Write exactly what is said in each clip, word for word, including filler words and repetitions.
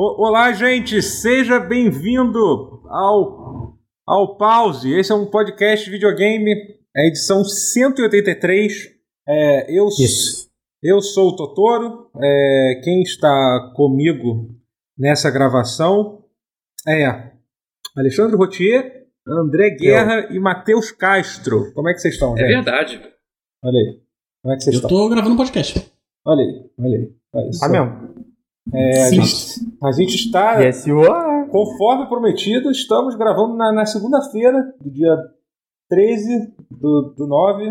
Olá, gente! Seja bem-vindo ao, ao Pause. Esse é um podcast de videogame, é edição cento e oitenta e três. É, eu, eu sou o Totoro, é, quem está comigo nessa gravação é Alexandre Rotier, André Guerra eu. e Matheus Castro. Como é que vocês estão, gente? É verdade. Olha aí. Como é que vocês eu estão? Eu estou gravando um podcast. Olha aí, olha aí. Olha isso. Ah, mesmo? É, a, gente, a gente está, yes, conforme prometido, estamos gravando na, na segunda-feira, do dia treze do, do nove,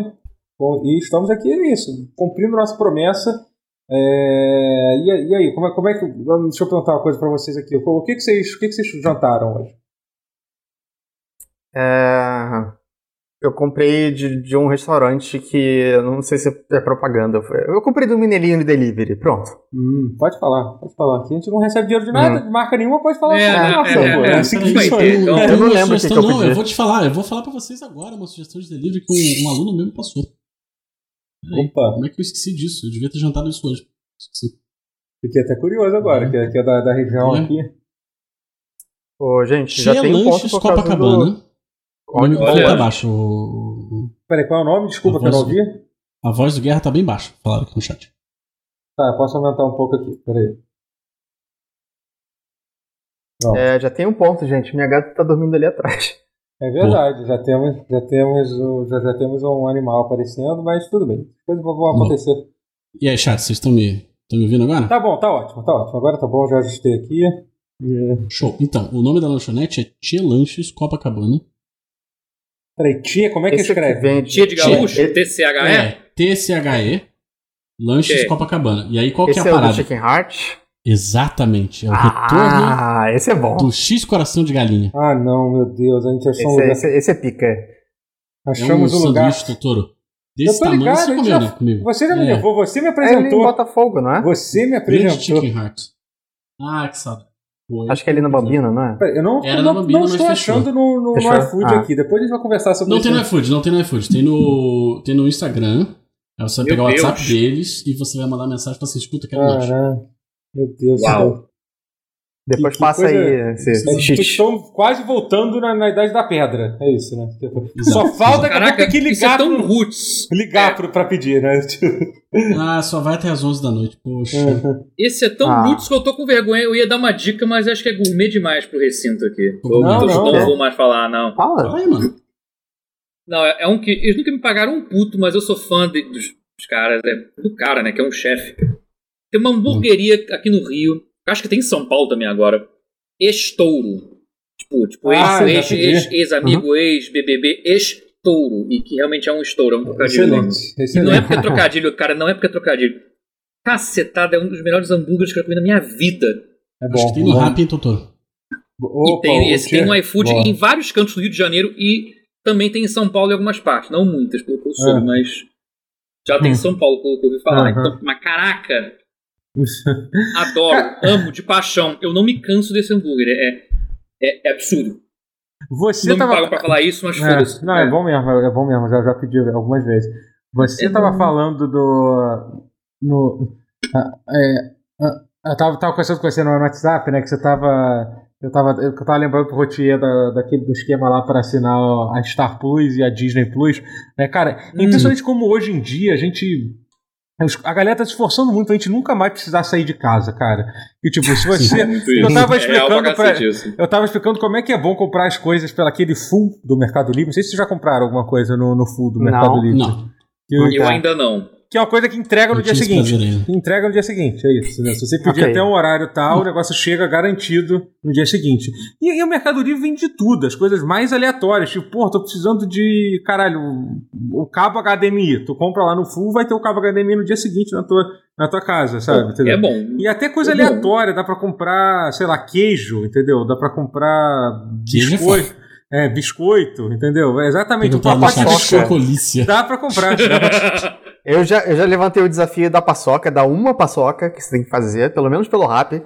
e estamos aqui, é isso, cumprindo nossa promessa. É, e, e aí, como é, como é que... Deixa eu perguntar uma coisa para vocês aqui. O que, que, vocês, o que, que vocês jantaram hoje? É, eu comprei de, de um restaurante que... Não sei se é propaganda. Eu comprei do Mineirinho de Delivery. Pronto. Hum, pode falar. Pode falar. Que a gente não recebe dinheiro de nada, hum. de marca nenhuma, pode falar. É, não, nossa, é, pô, é, é, é, assim que vai ter. Então, eu não lembro o que, que eu pedi. Não, eu vou te falar. Eu vou falar pra vocês agora uma sugestão de delivery que um aluno mesmo passou. Opa. Como é que eu esqueci disso? Eu devia ter jantado isso hoje. Esqueci. Fiquei até curioso agora, é. que, é, que é da, da região é. aqui. Ô, gente, Cheia já tem um ponto por causa do... Olha, o olha. Tá baixo. O... Peraí, qual é o nome? Desculpa que eu não ouvi. A voz do Guerra tá bem baixa, falaram aqui no chat. Tá, eu posso aumentar um pouco aqui, peraí. É, já tem um ponto, gente. Minha gata tá dormindo ali atrás. É verdade, já temos, já, temos, já, já temos um animal aparecendo, mas tudo bem. Coisas vão acontecer. E aí, chat, vocês estão me, me ouvindo agora? Tá bom, tá ótimo, tá ótimo. Agora tá bom, já ajustei aqui. Yeah. Show. Então, o nome da lanchonete é Tia Lanches Copacabana. Peraí, Tia, como é que Esse escreve? Vende... Tia de Gaúcho? T C H E? É, T C H E, Lanches okay. Copacabana. E aí, qual esse que é a é parada? Esse é o Chicken Heart? Exatamente, é o ah, retorno esse é bom. do X Coração de Galinha. Ah, não, meu Deus, a gente achou esse, um lugar... Esse, esse é pica. Achamos é um, um lugar... Doutor, desse tamanho, ligado, você comeu, já... né, comigo. Você já me é. levou, você me apresentou. É ele em Botafogo, não é? Você me apresentou. Grande Chicken Heart. Ah, que sabe. Foi. Acho que é ali na Bambina, não é? Eu não, Era eu não, na Bambina, não estou mas achando no, no, no iFood ah. aqui. Depois a gente vai conversar sobre não isso. Não tem no iFood, não tem no iFood. Tem no, tem no Instagram. Aí você vai meu pegar Deus. o WhatsApp deles e você vai mandar mensagem pra você escuta que é lanche. Meu Deus do céu. Depois que, passa que coisa, aí. Vocês estão quase voltando na, na Idade da Pedra. É isso, né? Exato. Só falta Caraca, que, que ligar. É tão pro, roots. Ligar é. pro, pra pedir, né? Ah, só vai até às onze da noite. Poxa. Uhum. Esse é tão ah. roots que eu tô com vergonha. Eu ia dar uma dica, mas acho que é gourmet demais pro recinto aqui. Não, eu não, não, não vou mais falar, não. Fala, Fala aí, mano. Não, é, é um que. Eles nunca me pagaram um puto, mas eu sou fã de, dos, dos caras. É, do cara, né? Que é um chefe. Tem uma hamburgueria hum. aqui no Rio. Acho que tem em São Paulo também agora. Estouro. Tipo, tipo ah, ex, ex, ex-amigo, uhum. ex-B B B, estouro. E que realmente é um estouro, é um trocadilho. Excelente, excelente. Não é porque é trocadilho, cara, não é porque é trocadilho. Cacetada, é um dos melhores hambúrgueres que eu comi na minha vida. É bom. Acho que tem no Rappi, doutor. E tem, esse, tem no iFood em vários cantos do Rio de Janeiro e também tem em São Paulo em algumas partes. Não muitas, pelo que eu soube, é. mas já tem em São Paulo, pelo que eu ouvi falar. Uhum. Então, mas caraca... Adoro, amo, de paixão. Eu não me canso desse hambúrguer. É, é, é absurdo. Você não tava... me paga pra falar isso, mas foda-se. É, não, é. é bom mesmo, é bom mesmo. Já, já pedi algumas vezes. Você é tava bom. falando do... No, é, eu tava, tava conversando com você no WhatsApp, né? Que você tava... Eu tava, eu tava lembrando pro Rotier da, daquele do esquema lá para assinar a Star Plus e a Disney Plus. Né, cara, hum. é impressionante como hoje em dia a gente... A galera tá se esforçando muito, a gente nunca mais precisar sair de casa, cara. E tipo, se você... eu, tava explicando é, pra... eu tava explicando como é que é bom comprar as coisas pela aquele Full do Mercado Livre. Não sei se vocês já compraram alguma coisa no, no Full do Mercado não, Livre. Não, eu, eu ainda não. Que é uma coisa que entrega no eu dia seguinte. Que entrega no dia seguinte, é isso. Né? Se você pedir okay. até um horário tal, o negócio chega garantido no dia seguinte. E, e o Mercado Livre vende tudo, as coisas mais aleatórias. Tipo, pô, tô precisando de, caralho, o cabo H D M I. Tu compra lá no Full, vai ter o cabo H D M I no dia seguinte na tua, na tua casa, sabe? Entendeu? É bom. E até coisa é aleatória, dá pra comprar, sei lá, queijo, entendeu? Dá pra comprar biscoito. É, biscoito, entendeu? É exatamente o pacote de biscoito. Dá pra comprar. eu, já, eu já levantei o desafio da paçoca, da uma paçoca que você tem que fazer, pelo menos pelo Rappi.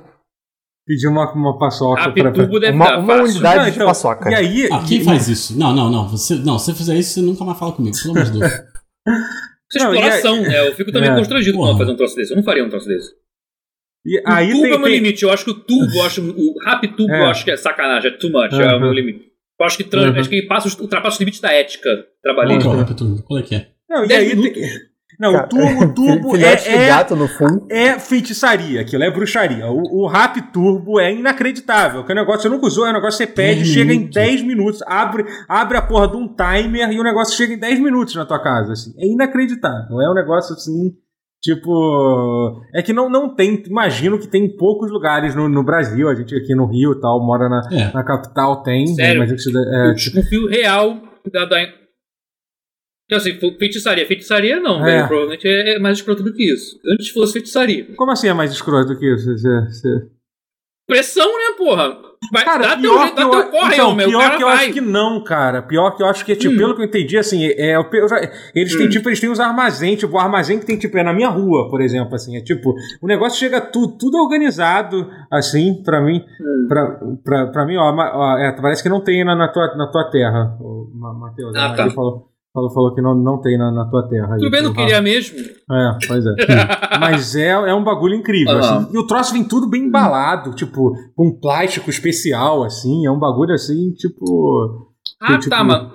Pedir uma, uma paçoca. Rappi Tubo deve dar uma unidade não, de então, paçoca. E aí, ah, quem e... faz isso? Não, não, não. Você, não, se você fizer isso, você nunca mais fala comigo, pelo amor de Deus. Isso é exploração, né? Eu fico também é. constrangido quando fazer um troço desse. Eu não faria um troço desse. E aí o tubo tem, é o meu tem... limite. Eu acho que o tubo, eu acho, o rap tubo, é. eu acho que é sacanagem, é too much, uhum. é o meu limite. Eu acho que, trans, uhum. acho que passa, ultrapassa os limites da ética trabalhista. Qual é o rap tubo? Qual é que é? Não, e aí tem... Não, cara, o turbo, o turbo é, é, gato no fundo. É feitiçaria, aquilo é bruxaria. O, o rap turbo é inacreditável, que o negócio você nunca usou, é um negócio que você pede, dez chega minutos. Em dez minutos, abre, abre a porra de um timer e o negócio chega em dez minutos na tua casa, assim. É inacreditável, é um negócio assim, tipo... É que não, não tem, imagino que tem em poucos lugares no, no Brasil, a gente aqui no Rio e tal, mora na, é. na capital, tem. Sério, mas gente, é, tipo... o fio real da... da... Então, assim, feitiçaria. Feitiçaria não, é. velho. Provavelmente é mais escroto do que isso. Antes fosse feitiçaria. Como assim é mais escroto do que isso? Você... Pressão, né, porra? Vai, cara, dá pior teu, que dá eu... teu corre, então, meu, pior cara que eu vai. Acho que não, cara. Pior que eu acho que, tipo, hum. pelo que eu entendi, assim, é, eu já, eles, hum. têm, tipo, eles têm uns armazéns, tipo, o armazém que tem, tipo, é na minha rua, por exemplo, assim, é tipo, o negócio chega tudo, tudo organizado, assim, pra mim, hum. pra, pra, pra mim, ó, ó é, parece que não tem na, na, tua, na tua terra, Matheus. Ah, tá. Falou. Falou, falou que não, não tem na, na tua terra. Tudo bem, não queria mesmo. É, pois é. Mas é, é um bagulho incrível, uhum. assim. E o troço vem tudo bem embalado, tipo, com um plástico especial, assim. É um bagulho, assim, tipo... Ah, tipo, tá, mano.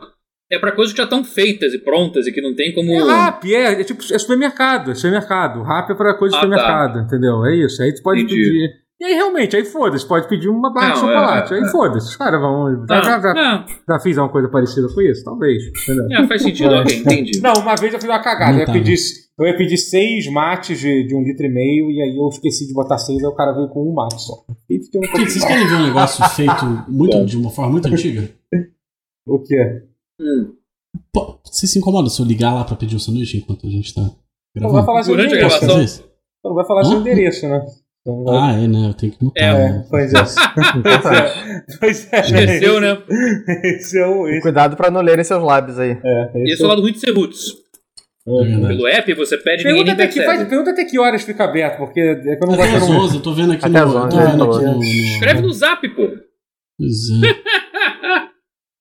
É pra coisas que já estão feitas e prontas e que não tem como... É rap, é, é tipo, é supermercado, é supermercado. O rap é pra coisa de ah, supermercado, tá. entendeu? É isso, aí tu pode Entendi. pedir... E aí, realmente, aí foda-se, pode pedir uma barra não, de chocolate. É, é, aí é. foda-se, cara, vamos. Ah, já, já, já, já fiz alguma coisa parecida com isso? Talvez. É, faz sentido, ok, entendi. Não, uma vez eu fiz uma cagada. Eu ia, tá. pedir, eu ia pedir seis mates de, de um litro e meio, e aí eu esqueci de botar seis, aí o cara veio com um mate só. E tem um Vocês querem ver um negócio feito muito, de uma forma muito antiga? O que é? Hum. Pô, você se incomoda se eu ligar lá pra pedir um sanduíche enquanto a gente tá gravando? Não vai falar seu endereço. Não vai falar seu endereço, né? Ah, é, né? Eu tenho que mudar. É, né? Pois é. Pois é. Esqueceu, né? Esse é o, esse... Cuidado pra não lerem seus lábios aí. É, esse, esse é o lado ruim de ser roots. É, pelo app você pede e ninguém até que, faz, Pergunta até que horas fica aberto, porque... É que eu não até as onze, eu tô vendo aqui até no... Zona, tô vendo aqui no... Escreve no zap, pô. Pois é.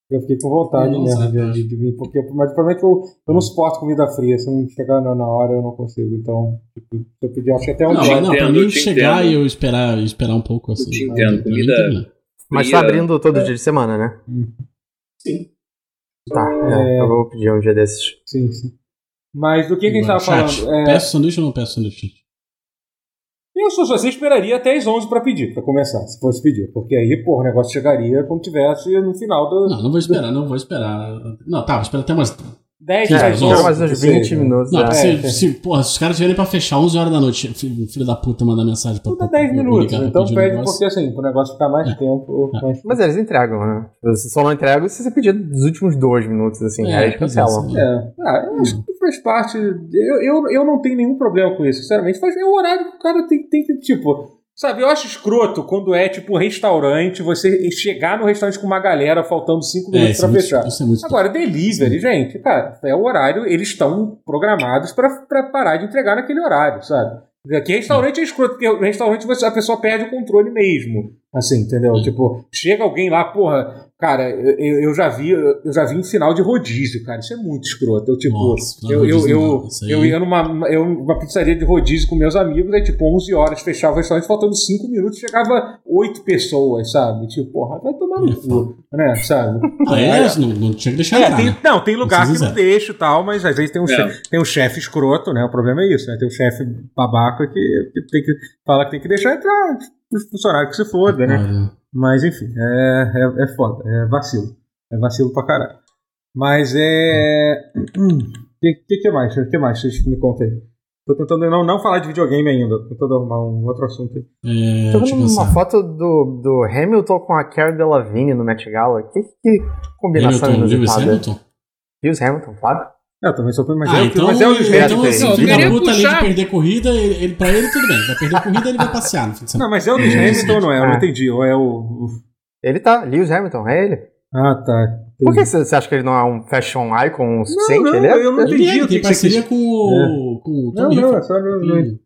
Eu fiquei com vontade mesmo né, de, de vir, porque, mas o problema é que eu, eu não suporto comida fria, se não chegar na hora eu não consigo, então tipo, eu pedi acho que até um não, dia. Não, entendo, pra mim chegar entendo. e eu esperar, esperar um pouco assim. Eu te entendo, comida. Mas tá abrindo todo é. dia de semana, né? Sim. Tá, é... É, eu vou pedir um dia desses. Sim, sim. Mas do que, que a gente tava chat, falando? É... Peço sanduíche ou não peço sanduíche? Eu só assim, esperaria até as onze pra pedir, pra começar, se fosse pedir. Porque aí, porra, o negócio chegaria como tivesse no final do... Não, não vou esperar, não vou esperar. Não, tá, vou esperar até umas... dez, é, mais uns vinte minutos. Não, é, se, é. se, porra, se os caras vierem pra fechar onze horas da noite, filho da puta manda mensagem pra... Tudo dez minutos, pra então pede um porque assim, pro negócio ficar mais é. tempo... É. Mais... Mas eles entregam, né? Você só não entrega se você pedir dos últimos dois minutos, assim, é, aí eles cancelam. É. É. Ah, eu acho que faz parte... Eu, eu, eu não tenho nenhum problema com isso, sinceramente. Faz, é o horário que o cara tem que, tem, tipo... Sabe, eu acho escroto quando é, tipo, restaurante, você chegar no restaurante com uma galera faltando cinco minutos é, pra é fechar. Muito, é muito Agora, delivery, sim. gente, cara, é o horário, eles estão programados pra, pra parar de entregar naquele horário, sabe? Aqui restaurante é escroto, porque restaurante a pessoa perde o controle mesmo, assim, entendeu? Sim. Tipo, chega alguém lá, porra... Cara, eu, eu já vi eu já vi em final de rodízio, cara. Isso é muito escroto. Eu, tipo, Nossa, eu, eu, eu, eu ia numa eu, uma pizzaria de rodízio com meus amigos, aí, tipo, onze horas, fechava o restaurante, faltando cinco minutos, chegava oito pessoas, sabe? Tipo, porra, vai tomar no cu, né? Sabe? Ah, é? é. Não, não tinha que deixar é, entrar, tem, né? Não, tem lugar que não deixa e tal, mas às vezes tem um, é. chefe, tem um chefe escroto, né? O problema é isso, né? Tem um chefe babaca que, que tem que falar que tem que deixar entrar, os funcionários que se foda, né? É. Mas, enfim, é, é, é foda. É vacilo. É vacilo pra caralho. Mas é... O que, que, que mais? O que mais vocês me contam aí? Tô tentando não, não falar de videogame ainda. Tô tentando arrumar um outro assunto aí. É, tô vendo uma foto do, do Hamilton com a Cara Delevingne no Met Gala. Que, que combinação inusitada. Lewis Hamilton? Lewis Hamilton, claro. Eu também sou mas ah, é, então, mas é o desmérito dele. Então, assim, na luta puxar. ali de perder corrida, ele, ele, pra ele tudo bem. Vai perder corrida, ele vai passear. Não, não mas é o Lewis é, Hamilton ou não é? Eu ah. não entendi. Ou é o... Ele tá. Lewis Hamilton, é ele. Ah, tá. Por que você acha que ele não é um fashion icon suficiente? Não, não, ele é? eu não entendi. Ele, é, ele tem parceria com o... É. Com o não, não, é só... Não.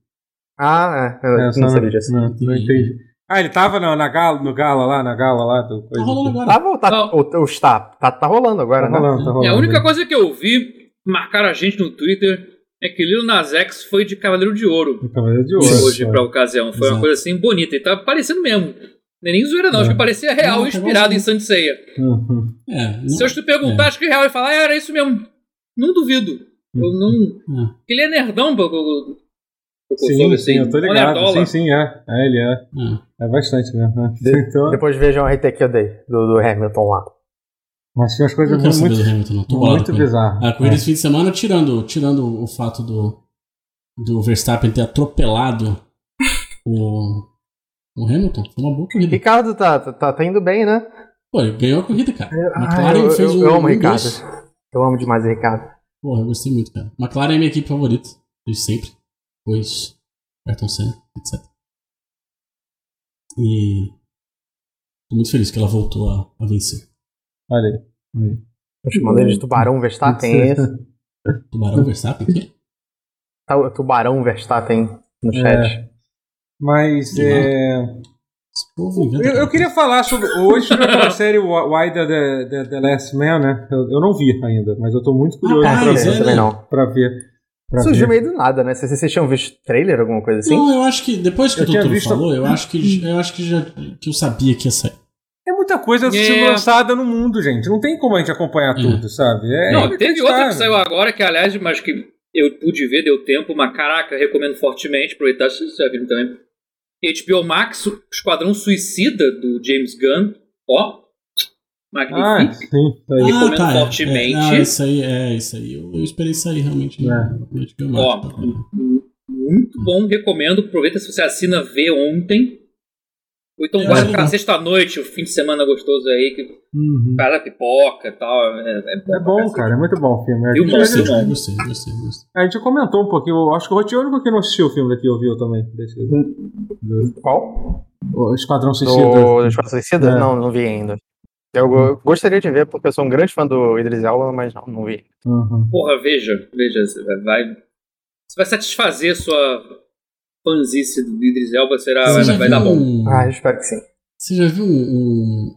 Ah, é. Eu é, não sabia disso. Não, não entendi. Ah, ele tava no, na gala, no gala lá, na gala lá. Do, tá rolando do... agora. Tá, ou, ou está, tá, tá rolando agora, tá rolando, né? Tá rolando, é a única coisa que eu vi... Marcaram a gente no Twitter É que Lil Nas X foi de Cavaleiro de Ouro. Cavaleiro de Ouro. Hoje, é. pra ocasião. Foi Exato. uma coisa assim bonita. E tá parecendo mesmo. Nem nem zoeira, não. É. Acho que parecia real, não, inspirado em Saint Seiya. Uhum. É, Se eu te perguntar, é. acho que é real. E falar, ah, era isso mesmo. Não duvido. Uhum. Eu não... Uhum. Ele é nerdão, pô. Sim, console, sim, assim, eu tô ligado. Sim, sim, é. É, ele é. Hum. É bastante mesmo. Né? De, então... Depois vejam o R T que eu dei, do, do Hamilton lá. Mas tinha umas coisas muito, muito, Hamilton, não. Tô muito bizarras. A corrida é. desse fim de semana, tirando, tirando o fato do, do Verstappen ter atropelado o, o Hamilton, foi uma boa corrida. Ricardo tá, tá, tá indo bem, né? Pô, ele ganhou a corrida, cara. Ah, McLaren eu, fez eu, eu um, amo o Ricardo. Dois. Eu amo demais o Ricardo. Porra, eu gostei muito, cara. McLaren é minha equipe favorita, desde sempre. Depois, Ayrton Senna, etcétera. E tô muito feliz que ela voltou a, a vencer. Olha aí. Olha aí. Eu chamando ele de Tubarão Verstappen. Tubarão Verstappen? Tá, Tubarão Verstappen no chat. É. Mas é... Eu, eu queria falar sobre... Hoje a série Why the, the, the Last Man, né? Eu, eu não vi ainda, mas eu tô muito curioso ah, pra, é, ver, né? pra ver. Surgiu meio do nada, né? Vocês, vocês tinham visto trailer, alguma coisa assim? Não, eu acho que depois que eu o doutor visto... falou, eu acho que, eu acho que, já, que eu sabia que ia sair. É muita coisa é... sendo lançada no mundo, gente. Não tem como a gente acompanhar é. tudo, sabe? É, não, é teve outra que saiu agora, que aliás, mas que eu pude ver, deu tempo, mas caraca, recomendo fortemente, aproveitar se vocês já viram também. H B O Max, o Esquadrão Suicida, do James Gunn, ó. Magnífico. Ah, sim, tá aí. Recomendo ah, tá, fortemente. É, é, isso aí, é, isso aí. Eu, eu esperei sair realmente. É. Eu Ó, tá, muito bom, recomendo. Aproveita se você assina, vê ontem. Ou então é, guarda pra sexta-noite, o fim de semana gostoso aí, que uhum. cara pipoca e tal. É, é bom, é bom cara, é muito bom o filme. É, eu gostei, gostei, gostei, gostei, gostei. A gente comentou um pouquinho, eu acho que o Rotiônico que não assistiu o filme daqui, ouviu também. Eu... Qual? O Esquadrão Suicida. O Esquadrão Suicida? É. Não, não vi ainda. Eu uhum. gostaria de ver, porque eu sou um grande fã do Idris Elba, mas não, não vi. Uhum. Porra, veja, veja, vai, você vai satisfazer sua fanzice do Idris Elba, será, vai, vai dar bom. Um... Ah, eu espero que sim. Você já viu um,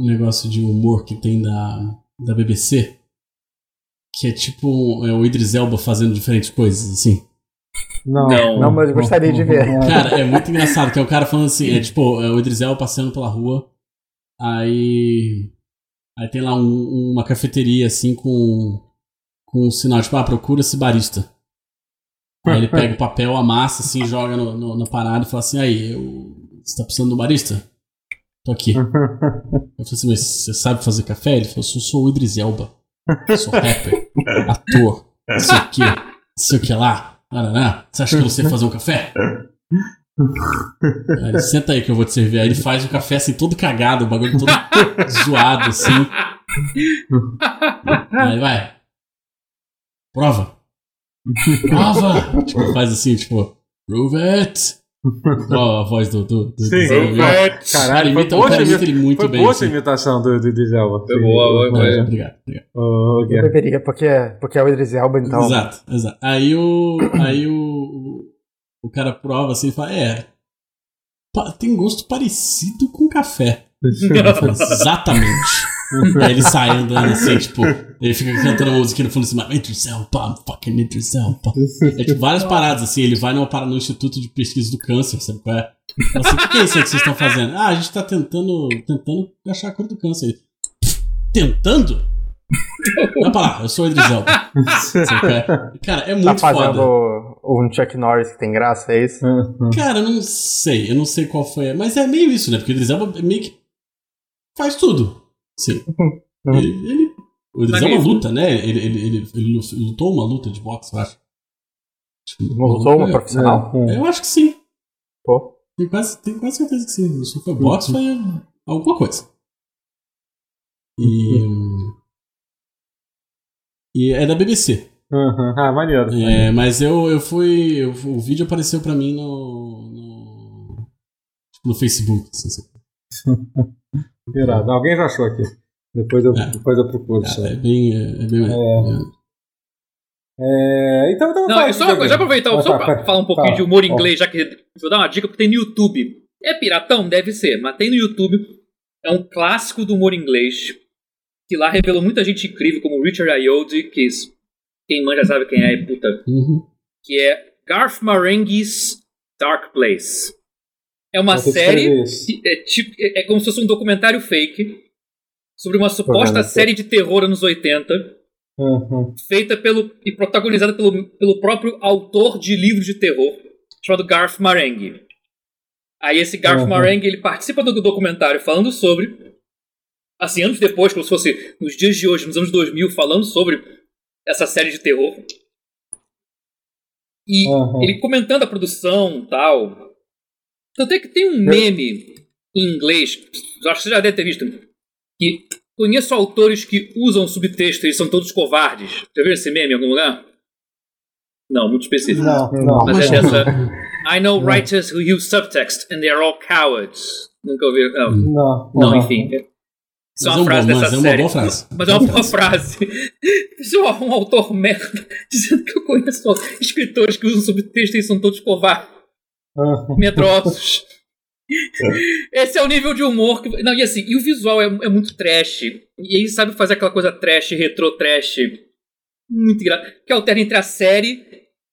um negócio de humor que tem da, da B B C? Que é tipo, é o Idris Elba fazendo diferentes coisas, assim? Não, não, não mas eu gostaria não, de ver. Cara, é muito engraçado, que é o cara falando assim, é tipo, é o Idris Elba passeando pela rua. Aí, aí tem lá um, uma cafeteria assim com, com um sinal tipo, ah, procura-se barista. Aí ele pega o papel, amassa assim, joga no, no, na parada e fala assim, aí, eu, você tá precisando de um barista? Tô aqui. Eu falei assim, mas você sabe fazer café? Ele falou, sou, sou o Idris Elba, sou rapper, ator, não sei o que, não sei o que lá, nananá, você acha que eu sei fazer um café? Aí, senta aí que eu vou te servir. Aí ele faz o café assim, todo cagado, o bagulho todo zoado assim. Aí vai, prova, prova. Tipo, faz assim, tipo, prove it. Ó, a voz do, do, do Sim, do caralho, imita, foi boa, cara, imita ele muito foi bem. Foi boa essa assim. imitação do, do Idris Elba. Foi boa, boa, é. Obrigado, obrigado. Oh, okay. Eu preferia porque, porque é o Idris Elba, então. Exato, exato. Aí o. Aí o O cara prova assim e fala, é, tem gosto parecido com café. Ele fala, exatamente. Aí ele sai andando assim, tipo, ele fica cantando a música e ele fala assim, Idris Elba, fucking Idris Elba. É tipo várias paradas assim, ele vai numa parada no Instituto de Pesquisa do Câncer, sabe qual é? Fala assim, o que é isso aí que vocês estão fazendo? Ah, a gente tá tentando, tentando achar a cura do câncer. Ele, tentando? Vai pra lá, eu sou o Idris Elba. Cara, é muito tá fazendo foda. Um Chuck Norris que tem graça, é isso? Cara, eu não sei, eu não sei qual foi. Mas é meio isso, né? Porque o Idris Elba meio que faz tudo. Sim. Ele, ele, o Idris Elba luta, né? Ele, ele, ele, ele lutou uma luta de boxe, eu acho. Lutou uma profissional? É, eu acho que sim. Pô. Tenho quase, tenho quase certeza que sim. O Super Box foi alguma coisa. E. E é da B B C. Uhum. Ah, maneiro. É, mas eu, eu fui... Eu, o vídeo apareceu pra mim no... No, tipo, no Facebook. Assim. Irado. Alguém já achou aqui. Depois eu, é. depois eu procuro. Cara, é bem... É bem é. É. É, então... Não, não só uma coisa. Já aproveitar. Ah, só tá, pra tá, falar um pouquinho tá, de humor tá, inglês, já que... Vou dar uma dica, porque tem no YouTube. É piratão? Deve ser. Mas tem no YouTube. É um clássico do humor inglês. Que lá revelou muita gente incrível, como Richard Ayoade, que Quem manja sabe quem é, puta. Uhum. Que é Garth Marenghi's Dark Place. É uma série... É, tipo, é como se fosse um documentário fake sobre uma suposta uhum. série de terror anos oitenta. Uhum. Feita pelo, e protagonizada pelo, pelo próprio autor de livros de terror, chamado Garth Marenghi. Aí esse Garth uhum. Marenghi, ele participa do documentário falando sobre, assim, anos depois, como se fosse nos dias de hoje, nos anos dois mil, falando sobre essa série de terror. E uhum. ele comentando a produção e tal. Então tem, tem um meme em inglês, acho que você já deve ter visto, que conheço autores que usam subtexto e são todos covardes. Já viu esse meme em algum lugar? Não, muito específico. Não, não. Mas é dessa... I know não. writers who use subtext and they are all cowards. Nunca ouviu? Não, não, não, não enfim. Isso é uma frase dessa série. Mas é uma boa frase. Isso é um autor merda dizendo que eu conheço escritores que usam subtexto e são todos covardes. Medrosos. Esse é o nível de humor que... Não, e assim, e o visual é, é muito trash. E ele sabe fazer aquela coisa trash, retro trash, muito engraçado, que alterna entre a série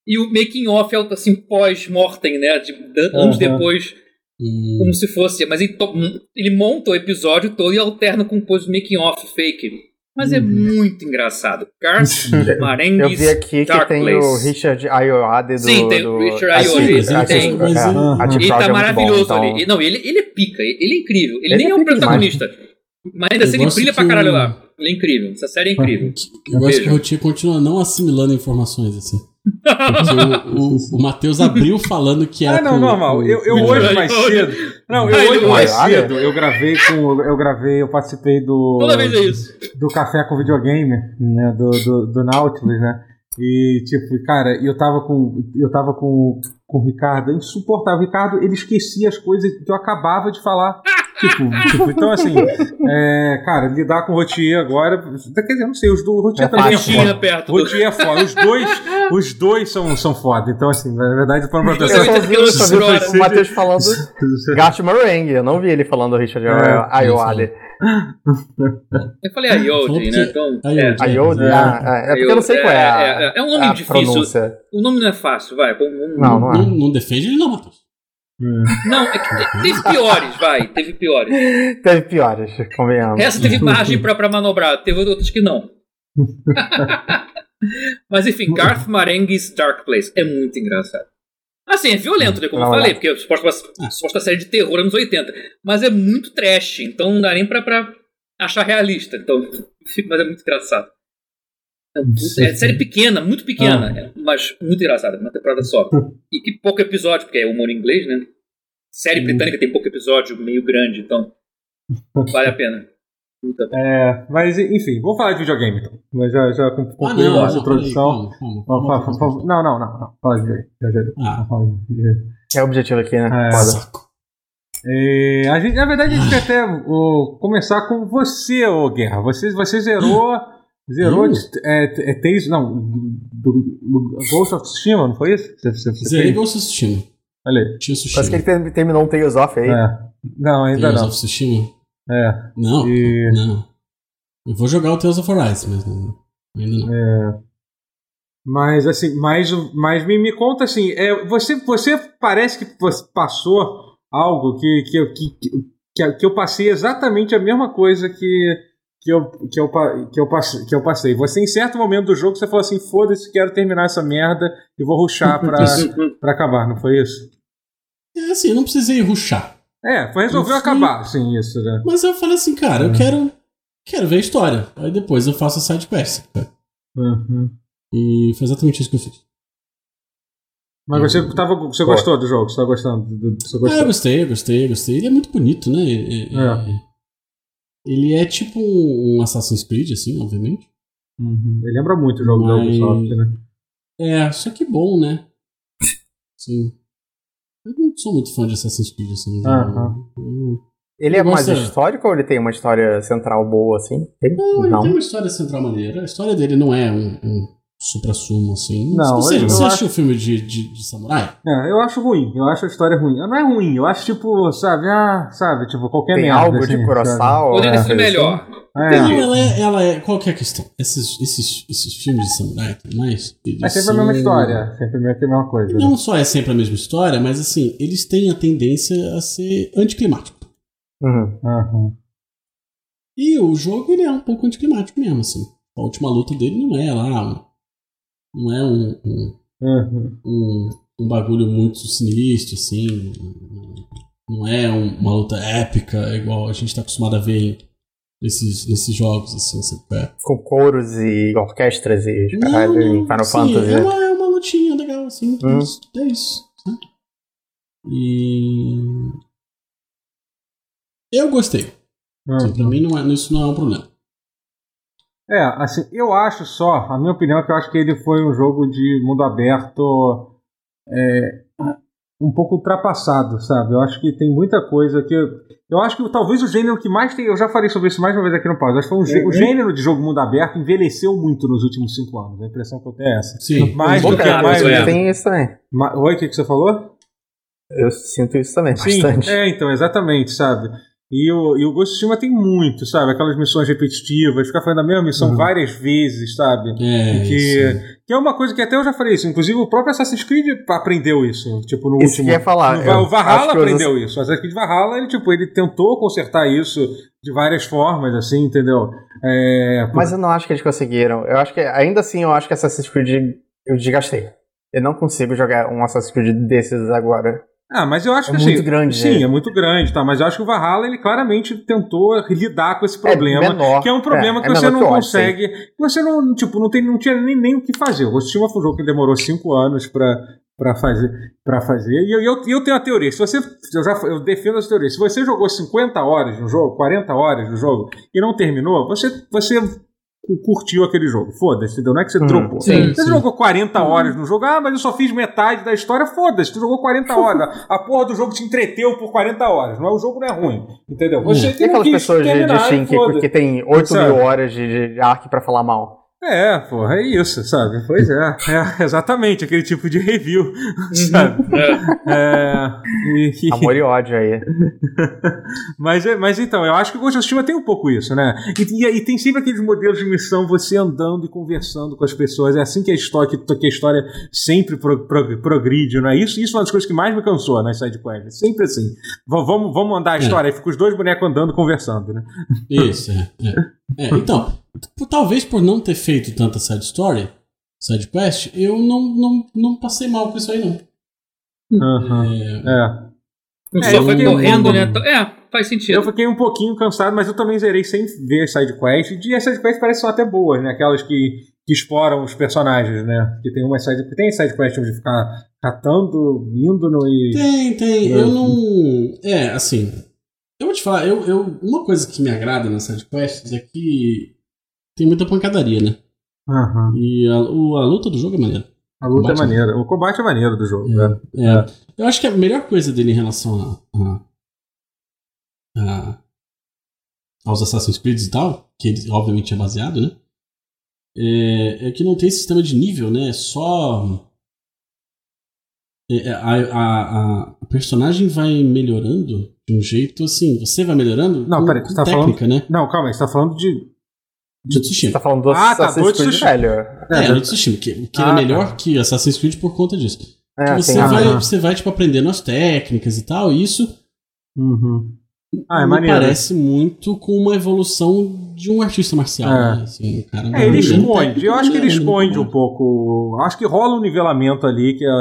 e o making of, assim, pós-mortem, né, de, anos uhum. depois, e... como se fosse, mas ele, to... ele monta o episódio todo e alterna com o making of fake, mas uhum. é muito engraçado. Garth Marenghi's. Eu vi aqui Dark que tem Place. O Richard Ayoade do... Sim, tem o Richard Ayoade. Tem. Ele tá maravilhoso, é bom, ali. Então... Não, ele, ele é pica, ele é incrível. Ele, ele nem é, é um protagonista. Imagem. Mas ainda assim, ele brilha pra caralho eu... lá. Ele é incrível, essa série é incrível. Eu um acho que o Tio continua não assimilando informações, assim. Porque o, o, o Matheus abriu falando que era... Ah, não, normal. Eu, eu hoje mais cedo... Não, eu hoje mais cedo, eu gravei com... Eu gravei, eu participei do... Toda vez é isso. Do Café com Videogame, né? Do, do, do Nautilus, né? E, tipo, cara, eu tava com... Eu tava com, com o Ricardo, insuportável. O Ricardo, ele esquecia as coisas que eu acabava de falar... Tipo, tipo, então assim, é, cara, lidar com o Rotier agora, quer dizer, não sei, os do Rotier é também é perto. Rotier é foda, os dois, os dois são, são foda, então assim, na verdade, para uma pessoa. Eu só vi o Matheus falando Garth Marenghi, eu não vi ele falando Richard Ayoade. Eu falei Ayoade, né? Então, Ayoade, é porque eu não sei qual é. É um nome difícil. O nome não é fácil, vai. Não defende ele, não, Matheus. Não, é que teve piores, vai, teve piores. Teve piores, convenhamos. Essa teve margem pra, pra manobrar, teve outras que não. Mas enfim, Garth Marenghi's Dark Place é muito engraçado. Assim, é violento, né, como eu falei, porque é suposta série de terror anos oitenta, mas é muito trash, então não dá nem pra, pra achar realista, então, mas é muito engraçado. É série pequena, muito pequena, ah. mas muito engraçada, uma temporada só. E que pouco episódio, porque é humor em inglês, né? Série britânica tem pouco episódio, meio grande, então vale a pena. Muito é, mas enfim, vou falar de videogame então. Mas já, já concluí ah, a introdução. Não, não, não, não. Fala de videogame. Ah. É o objetivo aqui, né? É. É, a gente, na verdade, a gente quer até o, começar com você, ô Guerra. Você, você zerou. Zerou hum. é, é, tem isso, não, do, do Ghost of Tsushima, não foi isso? Você, você, você Zerei Ghost of Tsushima. Olha aí. Acho que ele ter, terminou um Tales of aí. É. Não, ainda Tales não. Tales of Tsushima? É. Não, e... não. Eu vou jogar o Tales of Arise, mas não, ainda não. É. Mas, assim, mas, mas me, me conta assim, é, você, você parece que passou algo que, que, que, que, que eu passei exatamente a mesma coisa que... Que eu, que, eu, que, eu passei, que eu passei. Você, em certo momento do jogo, você falou assim: foda-se, quero terminar essa merda e vou rushar pra, pra acabar, não foi isso? É assim, eu não precisei rushar. É, foi resolveu eu acabar, fui... assim, isso, né? Mas eu falei assim, cara, uhum. eu quero, quero ver a história. Aí depois eu faço a sidequest. Uhum. E foi exatamente isso que eu fiz. Mas você, eu... tava, você gostou do jogo? Você tá gostando? Do, você gostou? Ah, eu gostei, eu gostei, eu gostei. Ele é muito bonito, né? É. é. é... Ele é tipo um Assassin's Creed, assim, obviamente. Uhum. Ele lembra muito o jogo Mas... da Ubisoft, né? É, só que bom, né? Sim. Eu não sou muito fã de Assassin's Creed, assim. Ah, eu... Ele eu é mais histórico ou ele tem uma história central boa, assim? Ele... Não, não, ele tem uma história central maneira. A história dele não é um, um supra-sumo, assim. Não, você, eu você acho... achou o filme de, de, de samurai? É, eu acho ruim, eu acho a história ruim. Não é ruim, eu acho tipo, sabe, ah, sabe, tipo, qualquer tem merda. Tem algo assim, de Kurosawa. Poderia ser melhor. É. Não, ela é, ela é, qual que é a questão? Esses, esses, esses filmes de samurai e tudo mais... É sempre são... a mesma história, sempre a mesma coisa. Não né? só é sempre a mesma história, mas assim, eles têm a tendência a ser anticlimático. Uhum, uhum. E o jogo, ele é um pouco anticlimático mesmo, assim. A última luta dele não é lá... Não é um um, uhum. um um bagulho muito sinistro, assim. Não é um, uma luta épica, igual a gente tá acostumado a ver nesses, nesses jogos, assim, sempre é. Com coros e orquestras e os caralho em Final Fantasy. É uma, é uma lutinha legal, assim, hum. é isso. Né? E... Eu gostei. Uhum. Então, pra mim, não é, isso não é um problema. É, assim, eu acho só, a minha opinião é que eu acho que ele foi um jogo de mundo aberto é, um pouco ultrapassado, sabe? Eu acho que tem muita coisa que... Eu, eu acho que talvez o gênero que mais tem... Eu já falei sobre isso mais uma vez aqui no Pause. Acho que um, é, o gênero de jogo mundo aberto envelheceu muito nos últimos cinco anos. A impressão que eu tenho é essa. Sim. Mais do que a mais... Tem isso também. Ma... Oi, o que, que você falou? Eu sinto isso também, sim, bastante. É, então, exatamente, sabe? E o, e o Ghost of Tsushima tem muito, sabe? Aquelas missões repetitivas, ficar fazendo a mesma missão uhum. várias vezes, sabe? É, que, que é uma coisa que até eu já falei isso. Inclusive o próprio Assassin's Creed aprendeu isso. Tipo, no isso último... Que ia falar. No, eu, o Valhalla aprendeu eu... isso. O Assassin's Creed Valhalla, ele, tipo, ele tentou consertar isso de várias formas, assim, entendeu? É, por... Mas eu não acho que eles conseguiram. Eu acho que, ainda assim, eu acho que Assassin's Creed eu desgastei. Eu não consigo jogar um Assassin's Creed desses agora. Ah, mas eu acho é que... É muito assim, grande. Sim, né? É muito grande, tá? Mas eu acho que o Valhalla, ele claramente tentou lidar com esse problema. É menor, que é um problema é, que é você não que consegue... Que você não, tipo, não, tem, não tinha nem, nem o que fazer. O Ghost of Tsushima foi um jogo que demorou cinco anos pra, pra, fazer, pra fazer. E eu, eu, eu tenho a teoria. Se você, eu, já, eu defendo essa teoria. Se você jogou cinquenta horas no jogo, quarenta horas no jogo, e não terminou, você... você curtiu aquele jogo, foda-se, entendeu? Não é que você hum, dropou. Sim, você sim. jogou quarenta horas no jogo, ah, mas eu só fiz metade da história, foda-se, tu jogou quarenta horas. A porra do jogo te entreteu por quarenta horas. Não é, o jogo não é ruim, entendeu? Você hum. tem aquelas pessoas terminar, de Steam que, que tem oito mil horas de, de arc pra falar mal. É, porra, é isso, sabe? Pois é, é exatamente aquele tipo de review, sabe? é, e... Amor e ódio aí. mas, mas então, eu acho que o Ghost of Tsushima tem um pouco isso, né? E, e, e tem sempre aqueles modelos de missão, você andando e conversando com as pessoas, é assim que a história, que, que a história sempre pro, pro, progride, não é? Isso, isso é uma das coisas que mais me cansou nas sidequests, sempre assim. V- vamos, vamos andar a história, é. Aí fica os dois bonecos andando conversando, né? Isso, é. é. é então... Talvez por não ter feito tanta side story, side quest, eu não, não, não passei mal com isso aí, não. Uhum. É. é. Eu é, eu fiquei correndo, né? É, faz sentido. Eu fiquei um pouquinho cansado, mas eu também zerei sem ver side quest. E as side quests parecem até boas, né? Aquelas que, que exploram os personagens, né? Que tem uma side quest. Tem side quest de ficar catando, indo no e. Tem, tem. É. Eu não. É, assim. Eu vou te falar, eu, eu... uma coisa que me agrada nas side quests é que. Tem muita pancadaria, né? Uhum. E a, o, a luta do jogo é maneira. A luta combate é maneira. É... O combate é maneiro do jogo, é, né? É. Eu acho que a melhor coisa dele em relação a, a, a, aos Assassin's Creed e tal, que ele, obviamente é baseado, né? É, é que não tem sistema de nível, né? É só... É, a, a, a personagem vai melhorando de um jeito, assim... Você vai melhorando não, com, pera, com tá técnica, falando... né? Não, calma aí. Você tá falando de... de Tsushima. Tá falando do ah, Assassin's tá, Creed velho. É, é, do Tsushima, que, que ah, é melhor tá. que Assassin's Creed por conta disso. É, você, tem, vai, ah, você vai, tipo, aprendendo as técnicas e tal, e isso uhum. ah, é me maneiro, parece né? muito com uma evolução de um artista marcial. É, né? Assim, cara, é ele esconde. Eu acho que ele esconde um pouco. Acho que rola um nivelamento ali que é,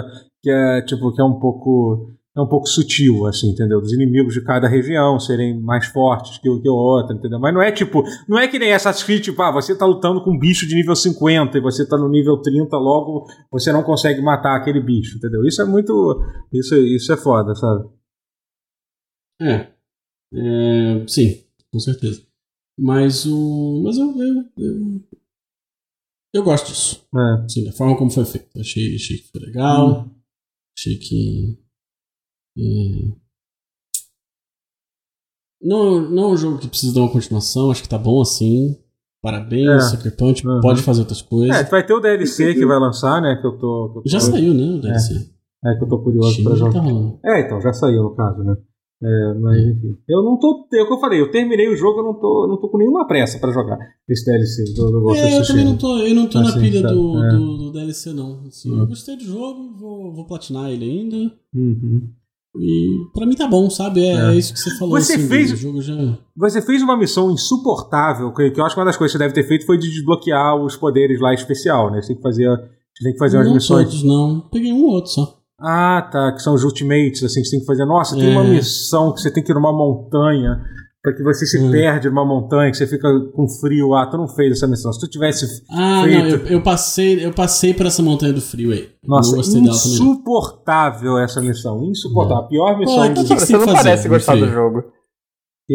que é tipo, que é um pouco... é um pouco sutil, assim, entendeu? Dos inimigos de cada região serem mais fortes que o que o outro, entendeu? Mas não é tipo, não é que nem Assassin's Creed, tipo, ah, você tá lutando com um bicho de nível cinquenta e você tá no nível trinta, logo você não consegue matar aquele bicho, entendeu? Isso é muito, isso, isso é foda, sabe? É, é sim, com certeza. Mas o, mas eu, eu, eu, eu gosto disso. É. Sim, da forma como foi feito. Achei, achei que foi legal, hum. achei que Não, não é um jogo que precisa dar uma continuação. Acho que tá bom assim. Parabéns, Sucker é. Punch, uhum. pode fazer outras coisas. É, vai ter o D L C que vai lançar, né? Que eu tô. Que eu tô... Já saiu, né? O D L C. É, é que eu tô curioso Chega pra jogar. Tá é, então, já saiu no caso, né? É, mas enfim. Eu não tô. É o que eu falei, eu terminei o jogo, eu não tô, eu não tô com nenhuma pressa pra jogar esse D L C do, do Ghost of Tsushima. É, eu também não tô, eu não tô assim, na pilha tá, do, é. do, do D L C, não. Assim, uhum. Eu gostei do jogo, vou, vou platinar ele ainda. Uhum. E pra mim tá bom, sabe? É, é. é isso que você falou. Você, assim, fez, jogo já... você fez uma missão insuportável, que eu acho que uma das coisas que você deve ter feito foi de desbloquear os poderes lá especial, né? Você tem que fazer, você tem que fazer não umas missões. Todos, não, peguei um ou outro só. Ah, tá, que são os ultimates, assim, que você tem que fazer. Nossa, tem é. uma missão que você tem que ir numa montanha, pra que você se hum. perde numa montanha, que você fica com frio. Ah, tu não fez essa missão. Se tu tivesse ah, feito... Ah, não, eu, eu, passei, eu passei por essa montanha do frio aí. Nossa, insuportável essa missão. Insuportável. É. A pior missão... Pô, então, que que você não parece gostar do jogo. Quê?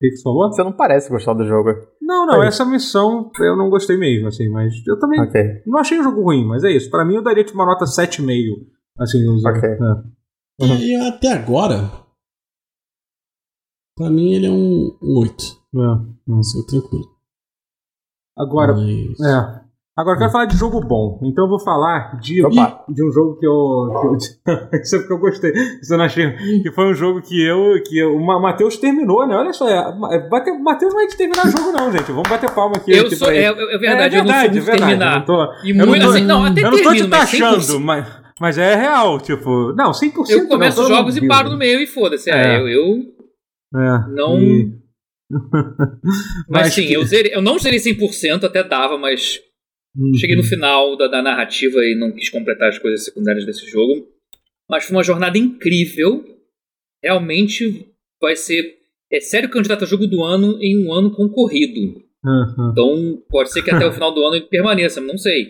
Que que você falou? Você não parece gostar do jogo. Não, não, é. essa missão eu não gostei mesmo, assim, mas eu também okay. não achei o jogo ruim, mas é isso. Pra mim eu daria tipo uma nota sete vírgula cinco. Assim, usando. Okay. É. Uhum. E até agora... Pra mim ele é um, um oito. É. Nossa, eu tranquilo. Agora, Mas... é. Agora eu quero é. falar de jogo bom. Então eu vou falar de, de um jogo que eu... Que eu isso é porque eu gostei. Isso eu não achei. Que foi um jogo que eu... Que eu, o Matheus terminou, né? Olha só. O Matheus não vai terminar o jogo não, gente. Vamos bater palma aqui. Eu aqui sou... É, é verdade, é, é verdade, eu não sou de terminar. Eu não tô te taxando, mas... Mas é real, tipo... Não, cem por cento eu começo os jogos e paro no meio e foda-se. É, eu... eu... É, não. E... mas sim, que... eu, zerei, eu não zerei cem por cento, até dava, mas uhum. cheguei no final da, da narrativa e não quis completar as coisas secundárias desse jogo. Mas foi uma jornada incrível. Realmente vai ser. É sério candidato a jogo do ano em um ano concorrido. Uhum. Então pode ser que até o final do ano ele permaneça, não sei.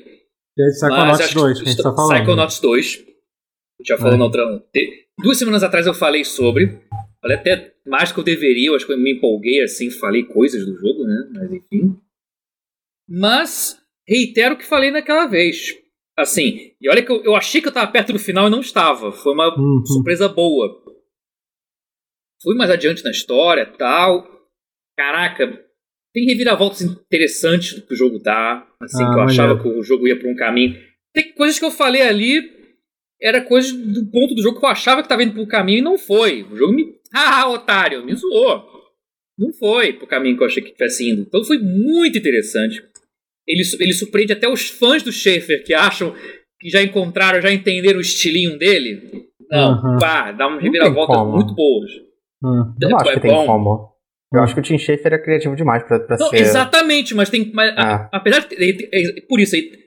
E é de Psychonauts dois, que a gente tá falando. Psychonauts dois. A gente já falou é. na outra. Duas semanas atrás eu falei sobre. Falei até mais do que eu deveria, eu acho que eu me empolguei assim, falei coisas do jogo, né? Mas enfim. Mas reitero o que falei naquela vez. Assim, e olha que eu, eu achei que eu tava perto do final e não estava. Foi uma uhum. surpresa boa. Fui mais adiante na história e tal. Caraca, tem reviravoltas interessantes do que o jogo dá. Assim, ah, que eu achava é. que o jogo ia por um caminho. Tem coisas que eu falei ali. Era coisa do ponto do jogo que eu achava que estava indo pro caminho e não foi. O jogo me... Ah, otário, me zoou. Não foi pro caminho que eu achei que estivesse indo. Então foi muito interessante. Ele, ele surpreende até os fãs do Schaefer, que acham que já encontraram, já entenderam o estilinho dele. Não, uhum. pá, dá uma reviravolta muito boa. Hum, eu não é, acho é que bom. Tem como. Eu acho que o Tim Schaefer é criativo demais pra, pra não, ser... Exatamente, mas tem... Mas, ah. a, apesar de... É, é, por isso aí...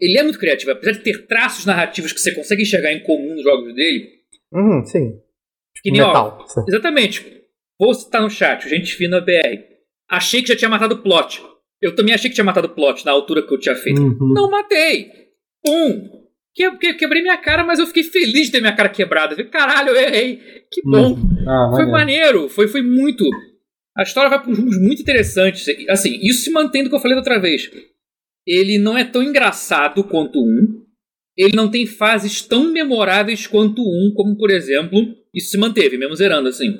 Ele é muito criativo, apesar de ter traços narrativos que você consegue enxergar em comum nos jogos dele. Uhum, sim. Que nem, metal, ó, sim. Exatamente. Vou citar no chat, gente fina B R. Achei que já tinha matado o plot. Eu também achei que tinha matado o plot na altura que eu tinha feito. Uhum. Não matei. Um. Que, que, quebrei minha cara, mas eu fiquei feliz de ter minha cara quebrada. Eu falei, caralho, eu errei. Que bom. Uhum. Ah, foi maneiro. Foi, foi muito. A história vai para uns rumos muito interessantes. Assim, isso se mantém do que eu falei da outra vez. Ele não é tão engraçado quanto um. Ele não tem fases tão memoráveis quanto um, como, por exemplo, isso se manteve, mesmo zerando, assim.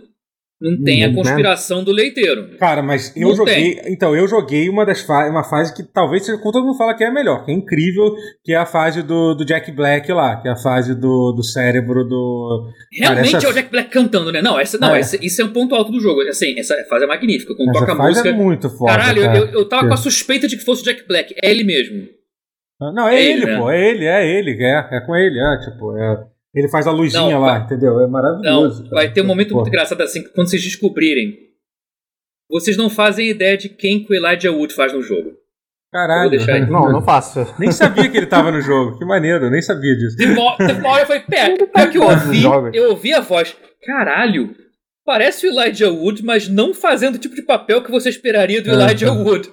Não tem a conspiração do leiteiro. Cara, mas eu não joguei... Tem. Então, eu joguei uma das fa- uma fase que talvez, como todo mundo fala, que é a melhor, que é incrível, que é a fase do, do Jack Black lá, que é a fase do, do cérebro do... Realmente cara, essa... é o Jack Black cantando, né? Não, essa, não é. Essa, isso é um ponto alto do jogo. Assim, essa fase é magnífica. Quando essa toca a música... é muito foda. Caralho, cara. eu, eu tava é. com a suspeita de que fosse o Jack Black. É ele mesmo. Não, é, é ele, ele, pô. É ele, é ele. É, é com ele, é, tipo... É... Ele faz a luzinha não, lá, vai, entendeu? É maravilhoso. Não, vai ter um momento Pô. muito engraçado assim, que quando vocês descobrirem, vocês não fazem ideia de quem que o Elijah Wood faz no jogo. Caralho. Não, não faço. Nem sabia que ele tava no jogo. Que maneiro, nem sabia disso. De uma, de uma hora eu falei, pera, é que eu ouvi, eu ouvi a voz. Caralho, parece o Elijah Wood, mas não fazendo o tipo de papel que você esperaria do Elijah uhum. Wood.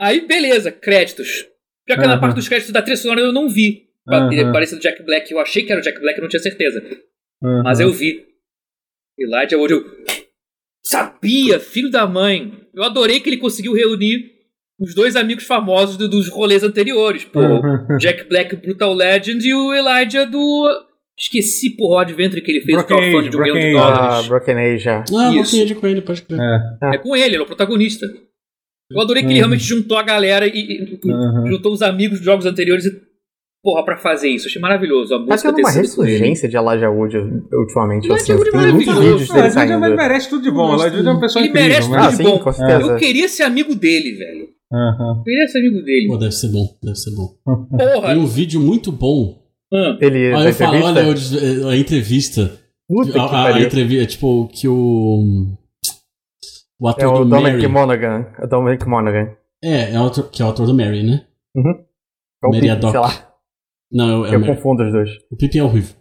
Aí, beleza, créditos. Já que uhum. na parte dos créditos da trilha sonora eu não vi. Uhum. Parecia do Jack Black, eu achei que era o Jack Black, eu não tinha certeza. Uhum. Mas eu vi. Elijah Wood, eu sabia, filho da mãe. Eu adorei que ele conseguiu reunir os dois amigos famosos do, dos rolês anteriores. Pô, uhum. Jack Black, Brutal Legend, e o Elijah do... Esqueci, porra, o adventure que ele fez. Broken Age, Broken Age. Ah, Broken Age, já. Ah, Broken Age com ele, pode crer. É. é com ele, ele é o protagonista. Eu adorei que ele realmente juntou a galera e, e uhum. juntou os amigos de jogos anteriores e, porra, pra fazer isso. Eu achei maravilhoso. A música tem uma ressurgência de Elijah Wood ultimamente. Elijah Wood é maravilhoso. Elijah Wood merece tudo de bom. Elijah Wood é uma pessoa incrível. Ele merece tudo de bom. Eu queria ser amigo dele, velho. Uhum. Eu queria ser amigo dele. Pô, deve ser bom, deve ser bom. Porra. Tem um vídeo muito bom. Hum. Ele ah, eu falo, olha, eu, a entrevista. Puta que a, a entrevista, tipo, que o... O ator é o do Dominic Monaghan. É o Dominic Monaghan. É, é o ator, que é o ator do Mary, né? Uhum. É o Mary Pipe, sei lá. Não, é o Eu Mary. Confundo os dois. O Pipe é horrível.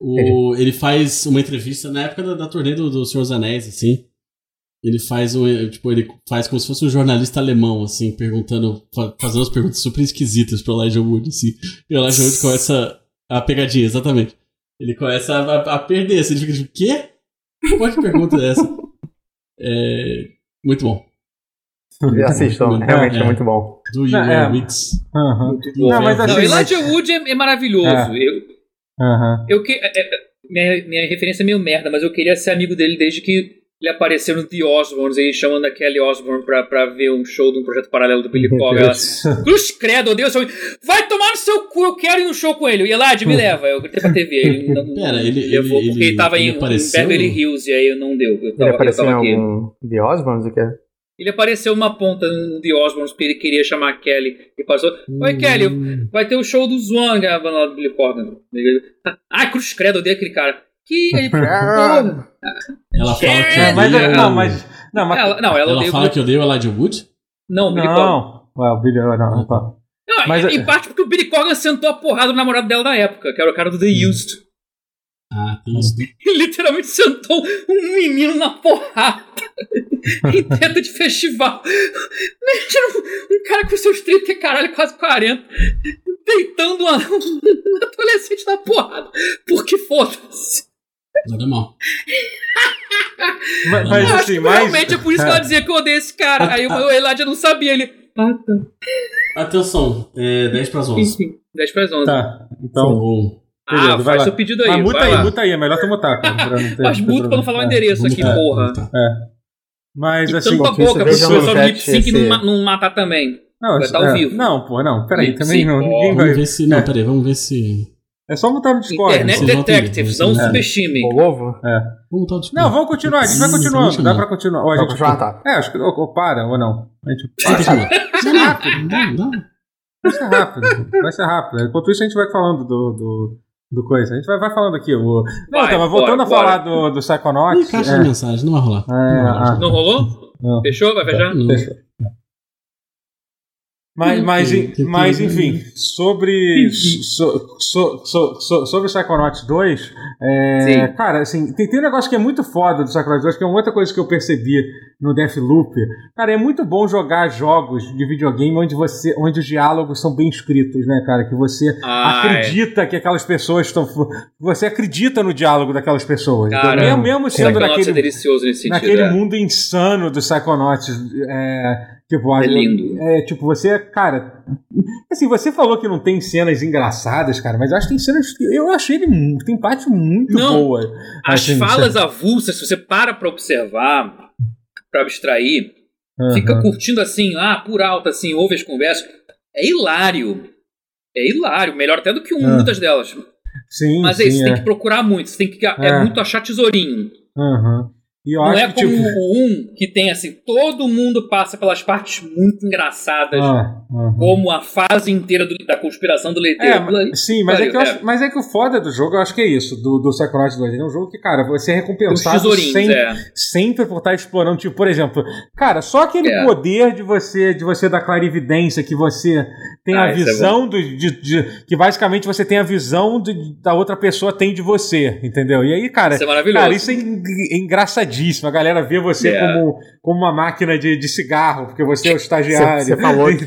O, ele faz uma entrevista na época da, da turnê do, do Senhor dos Anéis, assim. Ele faz um, tipo, ele faz como se fosse um jornalista alemão, assim, perguntando, fazendo umas perguntas super esquisitas pro Elijah Wood, assim. E o Elijah Wood começa a pegadinha, exatamente. Ele começa a, a, a perder, assim, ele fica tipo, quê? Qual que pergunta é essa? É... Muito bom. Assistam, realmente é, é muito bom. Do You Know é. Mix. Uhum. Muito bom. Não, mas não, o Elijah Wood é, é maravilhoso. É. Eu, uhum. eu que, é, minha, minha referência é meio merda, mas eu queria ser amigo dele desde que ele apareceu no The Osbournes, ele chamando a Kelly Osbourne pra, pra ver um show de um projeto paralelo do Billy Corgan. Cruz credo, Deus, vai tomar no seu cu, eu quero ir no show com ele. O Elad, me leva. Eu gritei pra T V. Ele não Pera, ele, levou, ele, porque ele tava ele em, apareceu... em Beverly Hills e aí não deu. Eu tava, ele apareceu eu tava em algum aqui. The Osbournes? O que é? Ele apareceu uma ponta no The Osbournes porque ele queria chamar a Kelly e passou. Oi, hum. Kelly, vai ter o show do Zwang lá do Billy Corgan. Ah, cruz credo, odeio aquele cara. Que ele... Ela fala que é, mas, eu... não, mas, não, mas... Ela, não, ela, ela fala o... que eu dei o Elijah Wood? Não, o Billy Corgan. Não, o Billy não, não, não. não mas, em é... parte porque o Billy Corgan sentou a porrada no namorado dela na época, que era o cara do The Used. Ah, tem isso. Ele literalmente sentou um menino na porrada em teta de festival. Imagina um cara com seus trinta e caralho, quase quarenta, deitando uma, um adolescente na porrada. Porque foda-se. Nada mal. mas, mas, assim, mas... Realmente é por isso que ela dizia que eu odeio esse cara. A, Aí o a... Eladia não sabia. Ele. Ah, tá. Atenção, é dez para as onze. Enfim, dez para as onze. Tá, então. Sim. Ah, beleza, faz seu pedido aí. Ah, muta aí, lá. muta aí. É melhor tu mutar, cara. Mas muta pra não falar o endereço é, aqui, mutar, porra. Mutar. É. Mas e assim. Tampa a boca, pra pessoa só lip sync e não matar também. Não, vai estar ao vivo. Não, porra, não. Peraí, também não. Ninguém vai. Vamos ver se. Não, peraí, vamos ver se. É só montar no Discord. Internet Detectives, não subestime. O ovo? É. Não, vamos continuar, a gente vai continuando. Dá pra continuar. Ou a gente tá. É, acho que. Ou para, ou não. A gente para. Não, não. Vai ser rápido, vai ser rápido. Enquanto isso, a gente vai falando do, do, do coisa. A gente vai, vai falando aqui. O... Não, vai, tava voltando bora, a falar bora. do, do Psychonauts. Não caixa é. de mensagem, não vai rolar. É, não, ah, não rolou? Não. Fechou? Vai fechar? Não. Fechou. Mas, mas, mas, enfim, sobre so, so, so, so, sobre Psychonauts dois, é, cara, assim, tem, tem um negócio que é muito foda do Psychonauts dois, que é uma outra coisa que eu percebi no Deathloop. Cara, é muito bom jogar jogos de videogame onde, você, onde os diálogos são bem escritos, né, cara? Que você Ai. acredita que aquelas pessoas estão... Você acredita no diálogo daquelas pessoas. Cara, então, mesmo sendo naquele, é delicioso nesse sentido, naquele é. mundo insano do Psychonauts... É, Tipo, é lindo. É, tipo, você, cara... Assim, você falou que não tem cenas engraçadas, cara, mas acho que tem cenas... Eu achei ele... Tem parte muito não, boa. As assim, falas sabe? avulsas, se você para pra observar, pra abstrair, uh-huh. fica curtindo assim, ah, por alto, assim, ouve as conversas. É hilário. É hilário. Melhor até do que um, uh-huh. muitas delas. Sim, Mas sim, aí, você é. tem que procurar muito. Você tem que... Uh-huh. É muito achar tesourinho. Aham. Uh-huh. E eu não acho é como tipo... um que tem assim, todo mundo passa pelas partes muito engraçadas, ah, uhum. como a fase inteira do, da conspiração do leiteiro. É, mas, sim, mas, Valeu, é que eu acho, mas é que o foda do jogo, eu acho que é isso, do, do Psychonauts dois. É um jogo que, cara, você é recompensado sempre, é. sempre por estar explorando. Tipo, por exemplo, cara, só aquele é. poder de você, de você dar clarividência, que você tem ah, a visão é do, de, de, que basicamente você tem a visão de, da outra pessoa tem de você, entendeu? E aí, cara, isso é, maravilhoso. Cara, isso é engraçadinho. A galera vê você yeah. como, como uma máquina de, de cigarro, porque você é o estagiário. Você falou que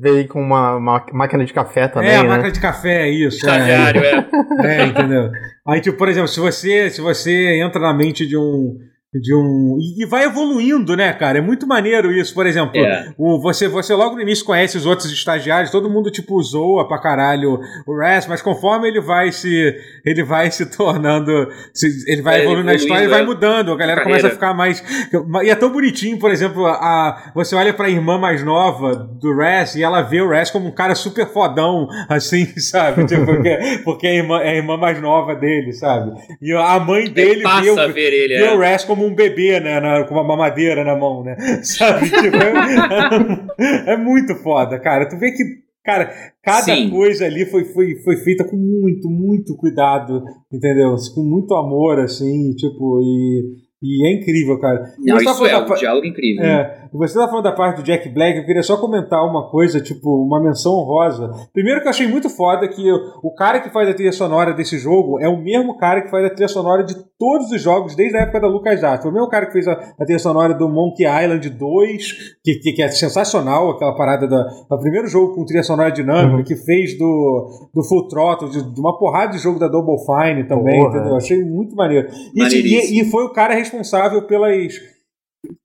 veio com uma, uma máquina de café também. É, a né? máquina de café, isso. Estagiário, é. É, é entendeu? Aí, tipo, por exemplo, se você, se você entra na mente de um, de um... E, e vai evoluindo, né, cara? É muito maneiro isso. Por exemplo, é. o, você, você logo no início conhece os outros estagiários, todo mundo, tipo, zoa pra caralho o Raz, mas conforme ele vai se... Ele vai se tornando... Se, ele vai é, evoluindo na história e vai mudando. A galera carreira. começa a ficar mais... E é tão bonitinho, por exemplo, a, você olha pra irmã mais nova do Raz e ela vê o Raz como um cara super fodão, assim, sabe? Tipo, porque, porque é, a irmã, é a irmã mais nova dele, sabe? E a mãe dele vê o, ele, vê é. o Raz como um bebê, né, na, com uma mamadeira na mão, né, sabe, tipo, é, é, é muito foda, cara, tu vê que, cara, cada Sim. coisa ali foi, foi, foi feita com muito, muito cuidado, entendeu, com muito amor, assim, tipo, e, e é incrível, cara. Não, isso tá é um diálogo incrível. É, né? Você tá falando da parte do Jack Black, eu queria só comentar uma coisa, tipo, uma menção honrosa. Primeiro que eu achei muito foda que o cara que faz a trilha sonora desse jogo é o mesmo cara que faz a trilha sonora de todos os jogos, desde a época da LucasArts. Foi o mesmo cara que fez a, a trilha sonora do Monkey Island dois, que, que, que é sensacional, aquela parada da, do primeiro jogo com trilha sonora dinâmica, uhum. que fez do, do Full Throttle, de, de uma porrada de jogo da Double Fine também, Porra. entendeu? Eu achei muito maneiro. E, e, e foi o cara responsável pelas...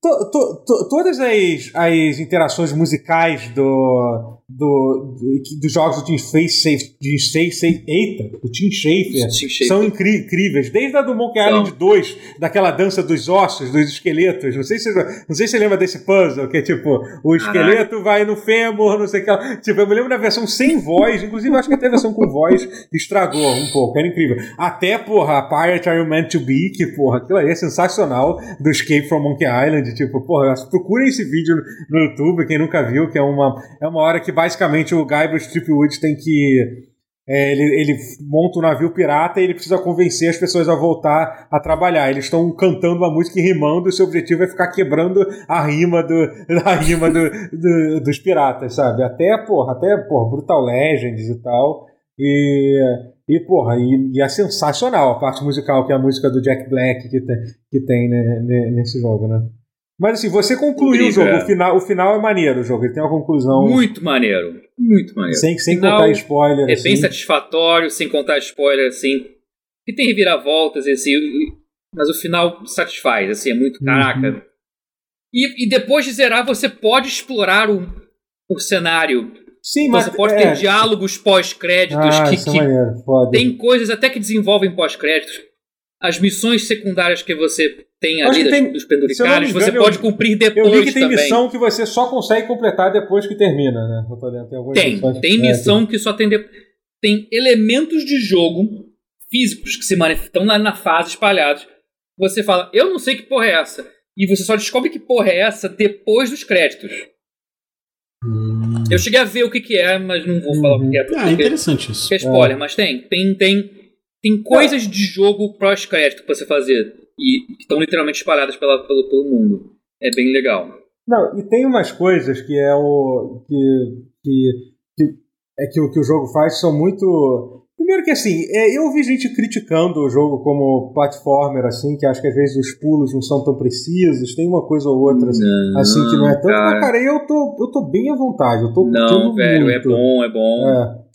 To, to, to, todas as, as interações musicais do, do, do, dos jogos do Tim Schafer, eita, do Tim Schafer, são incri, incríveis. Desde a do Monkey então. Island dois, daquela dança dos ossos, dos esqueletos. Não sei se, não sei se você lembra desse puzzle, que é tipo, o esqueleto ah. vai no fêmur, não sei o que lá. Tipo, eu me lembro da versão sem voz, inclusive eu acho que até a versão com voz estragou um pouco, era incrível. Até, porra, a Pirate Are You Meant to Be, que, porra, aquilo aí é sensacional, do Escape from Monkey Island. Tipo, porra, procurem esse vídeo no YouTube, quem nunca viu, que é uma, é uma hora que basicamente o Guybrush Threepwood tem que... É, ele, ele monta um navio pirata e ele precisa convencer as pessoas a voltar a trabalhar. Eles estão cantando uma música e rimando, e o seu objetivo é ficar quebrando a rima, do, a rima do, do, dos piratas, sabe? Até, porra, até, porra, Brutal Legends e tal. E... E, porra, e, e é sensacional a parte musical, que é a música do Jack Black que tem, que tem né, nesse jogo, né? Mas, assim, você concluiu o jogo. É. O, final, o final é maneiro, o jogo. Ele tem uma conclusão... Muito maneiro. Muito maneiro. Sem, sem contar spoiler. É assim. Bem satisfatório, sem contar spoiler, assim. E tem reviravoltas, assim. Mas o final satisfaz, assim. É muito caraca. Uhum. E, e depois de zerar, você pode explorar o, o cenário... Sim, então, mas você pode é... ter diálogos pós-créditos ah, que, que é tem coisas até que desenvolvem pós-créditos. As missões secundários que você tem ali das, tem, dos penduricários, engano, você eu, pode cumprir depois também. Eu vi que tem também. missão que você só consegue completar depois que termina, né? Eu tô lendo, tem, tem, tem missão que só tem... De... Tem elementos de jogo físicos que se manif... estão lá na fase espalhados. Você fala, eu não sei que porra é essa. E você só descobre que porra é essa depois dos créditos. Eu cheguei a ver o que, que é, mas não vou falar uhum. o que é. Ah, é interessante isso. É spoiler, é. mas tem. Tem, tem, tem coisas é. de jogo pós-crédito pra você fazer. E que estão literalmente espalhadas pela, pelo, pelo mundo. É bem legal. Não, e tem umas coisas que é o. que. que, que é que o que o jogo faz são muito. Primeiro que assim, eu ouvi gente criticando o jogo como platformer, assim, que acho que às vezes os pulos não são tão precisos, tem uma coisa ou outra, assim, não, assim que não é tanto. Cara. Mas, cara, eu tô, eu tô bem à vontade, eu tô curtindo muito. Não, velho, é bom, é bom.